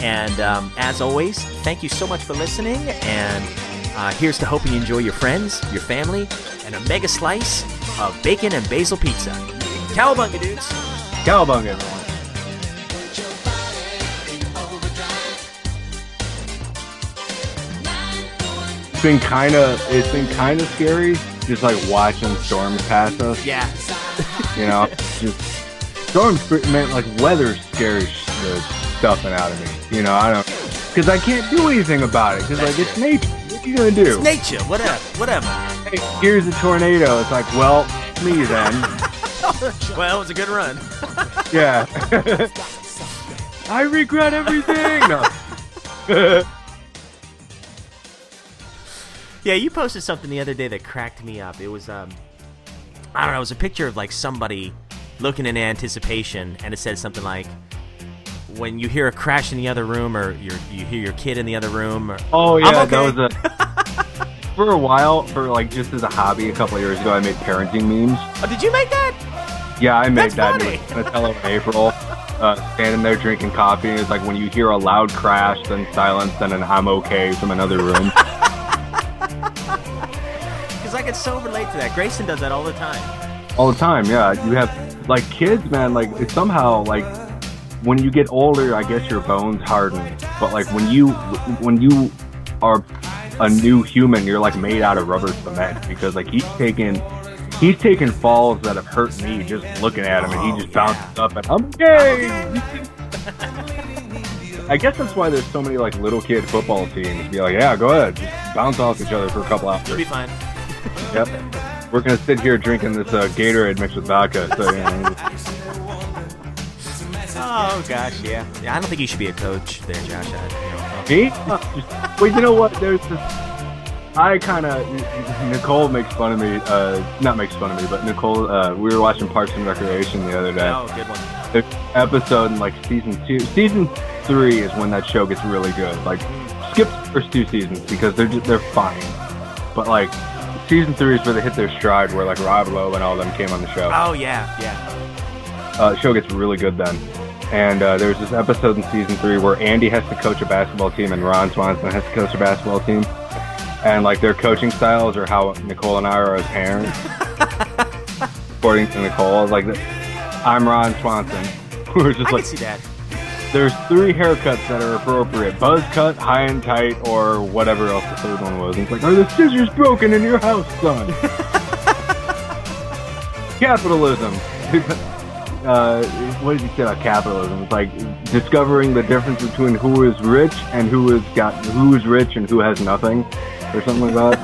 And as always, thank you so much for listening. And here's to hoping you enjoy your friends, your family, and a mega slice of bacon and basil pizza. Cowabunga, dudes. Cowabunga, everyone. It's been kind of scary, just like watching storms pass us. Yeah. You know, just storms meant like weather scares the stuffing out of me. You know, I don't, because I can't do anything about it. Because like it's nature. What are you gonna do? It's nature. Whatever. Hey, here's a tornado. It's like, well, me then. Well, it was a good run. Yeah. I regret everything. No. Yeah, you posted something the other day that cracked me up. It was, I don't know, it was a picture of, like, somebody looking in anticipation, and it said something like, when you hear a crash in the other room, or you hear your kid in the other room, or, oh, yeah, I'm okay. For a while, for, like, just as a hobby, a couple of years ago, I made parenting memes. Oh, did you make that? Yeah, I made that. That's funny. It was Donatello and April, standing there drinking coffee, and it's like, when you hear a loud crash, then silence, then an I'm okay from another room. I can so relate to that. Grayson does that all the time. All the time, yeah. You have, like, kids, man, like, it's somehow, like, when you get older, I guess your bones harden. But, like, when you are a new human, you're, like, made out of rubber cement. Because, like, he's taken falls that have hurt me just looking at him. And he just bounces up and, I'm okay! I guess that's why there's so many, like, little kid football teams. Be like, yeah, go ahead. Just bounce off each other for a couple hours. You'll be fine. Yep. We're going to sit here drinking this Gatorade mixed with vodka. So, you know. Oh, gosh, yeah. Yeah. I don't think you should be a coach there, Josh. Me? Well, you know what? There's this... Nicole makes fun of me. Not makes fun of me, but Nicole... we were watching Parks and Recreation the other day. Oh, good one. The episode in, like, season 2. Season 3 is when that show gets really good. Like, skip the first 2 seasons because they're fine. But, like... Season 3 is where they hit their stride, where, like, Rob Lowe and all them came on the show. Oh, yeah, yeah. The show gets really good then. And there's this episode in Season 3 where Andy has to coach a basketball team and Ron Swanson has to coach a basketball team. And, like, their coaching styles are how Nicole and I are as parents. According to Nicole, like, I'm Ron Swanson. We're just I like, can see that. There's 3 haircuts that are appropriate. Buzz cut, high and tight, or whatever else the third one was. And it's like, are the scissors broken in your house, son? Capitalism. What did you say about capitalism? It's like discovering the difference between who is rich and who is rich and who has nothing, or something like that.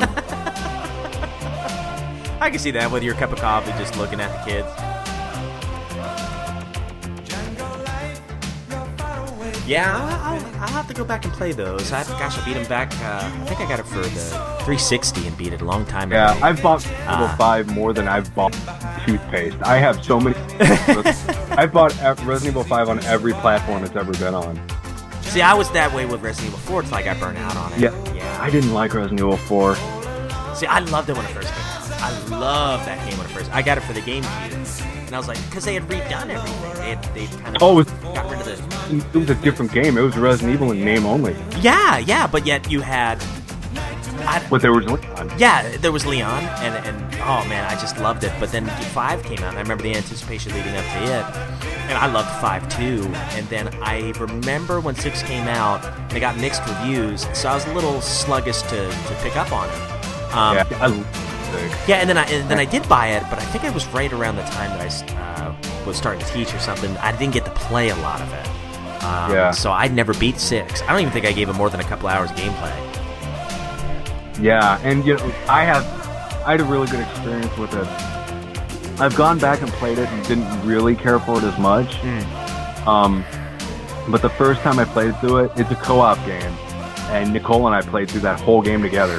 I can see that with your cup of coffee, just looking at the kids. Yeah, I'll have to go back and play those. I beat them back. I think I got it for the 360 and beat it a long time ago. Yeah, I've bought Level 5 more than I've bought toothpaste. I have so many. I've bought Resident Evil 5 on every platform it's ever been on. See, I was that way with Resident Evil 4 until I got burnt out on it. Yeah, I didn't like Resident Evil 4. See, I loved it when it first came out. I loved that game when it first. I got it for the GameCube. And I was like, because they had redone everything. They kind of got rid of the... It was a different game. It was Resident Evil in name only. Yeah, but yet you had... But there was Leon. Yeah, there was Leon, and oh man, I just loved it. But then 5 came out, and I remember the anticipation leading up to it, and I loved 5 too. And then I remember when 6 came out, and it got mixed reviews, so I was a little sluggish to pick up on it. Yeah, and then I did buy it, but I think it was right around the time that I was starting to teach or something. I didn't get to play a lot of it, so I'd never beat 6. I don't even think I gave it more than a couple hours of gameplay. Yeah, and you know, I had a really good experience with it. I've gone back and played it and didn't really care for it as much. But the first time I played through it, it's a co-op game, and Nicole and I played through that whole game together.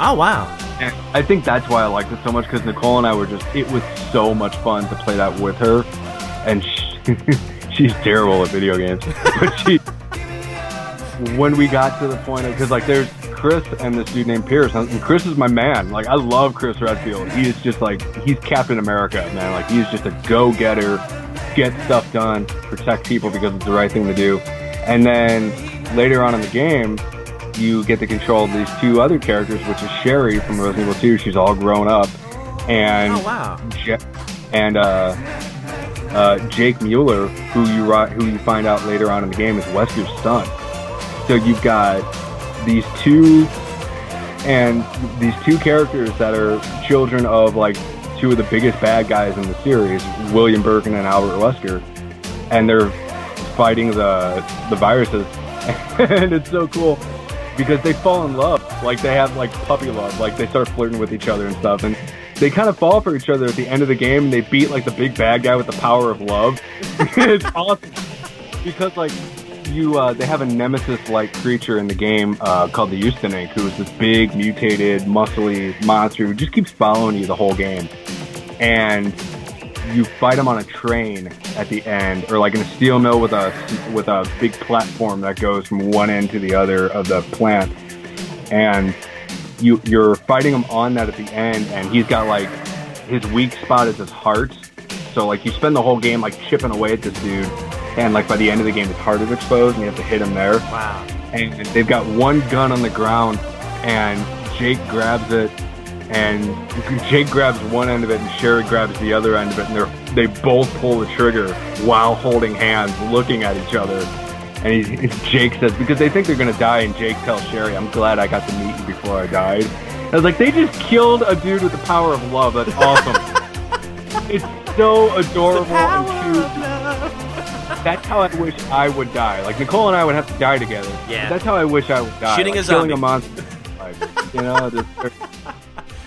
Oh, wow. And I think that's why I liked it so much, because Nicole and I were just... It was so much fun to play that with her. And she's terrible at video games. But she... When we got to the point of... Because, like, there's Chris and this dude named Pierce. And Chris is my man. Like, I love Chris Redfield. He is just, like... He's Captain America, man. Like, he's just a go-getter. Get stuff done. Protect people because it's the right thing to do. And then... later on in the game, you get to control these two other characters, which is Sherry from Resident Evil 2. She's all grown up. And oh, wow. Jake Mueller, who you find out later on in the game is Wesker's son. So you've got these two characters that are children of like two of the biggest bad guys in the series, William Birkin and Albert Wesker, and they're fighting the viruses. And it's so cool because they fall in love, like they have like puppy love, like they start flirting with each other and stuff, and they kind of fall for each other at the end of the game, and they beat like the big bad guy with the power of love. It's awesome because like they have a nemesis-like creature in the game called the Eustinink, who is this big, mutated, muscly monster who just keeps following you the whole game. And you fight him on a train at the end, or like in a steel mill with a big platform that goes from one end to the other of the plant. And you're fighting him on that at the end, and he's got like his weak spot is his heart. So like you spend the whole game like chipping away at this dude. And like by the end of the game, his heart is exposed, and you have to hit him there. Wow! And they've got one gun on the ground, and Jake grabs it, and Jake grabs one end of it, and Sherry grabs the other end of it, and they both pull the trigger while holding hands, looking at each other. And Jake says, because they think they're gonna die, and Jake tells Sherry, "I'm glad I got to meet you before I died." I was like, they just killed a dude with the power of love. That's awesome. It's so adorable and cute. That's how I wish I would die. Like, Nicole and I would have to die together. Yeah. That's how I wish I would die. Shooting like, a zombie. Killing a monster. Like, you know,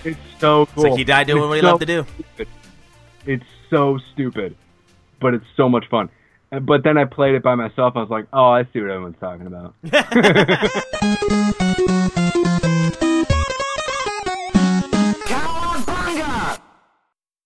it's so cool. It's like you die doing what you love to do. It's so stupid, but it's so much fun. But then I played it by myself. I was like, oh, I see what everyone's talking about.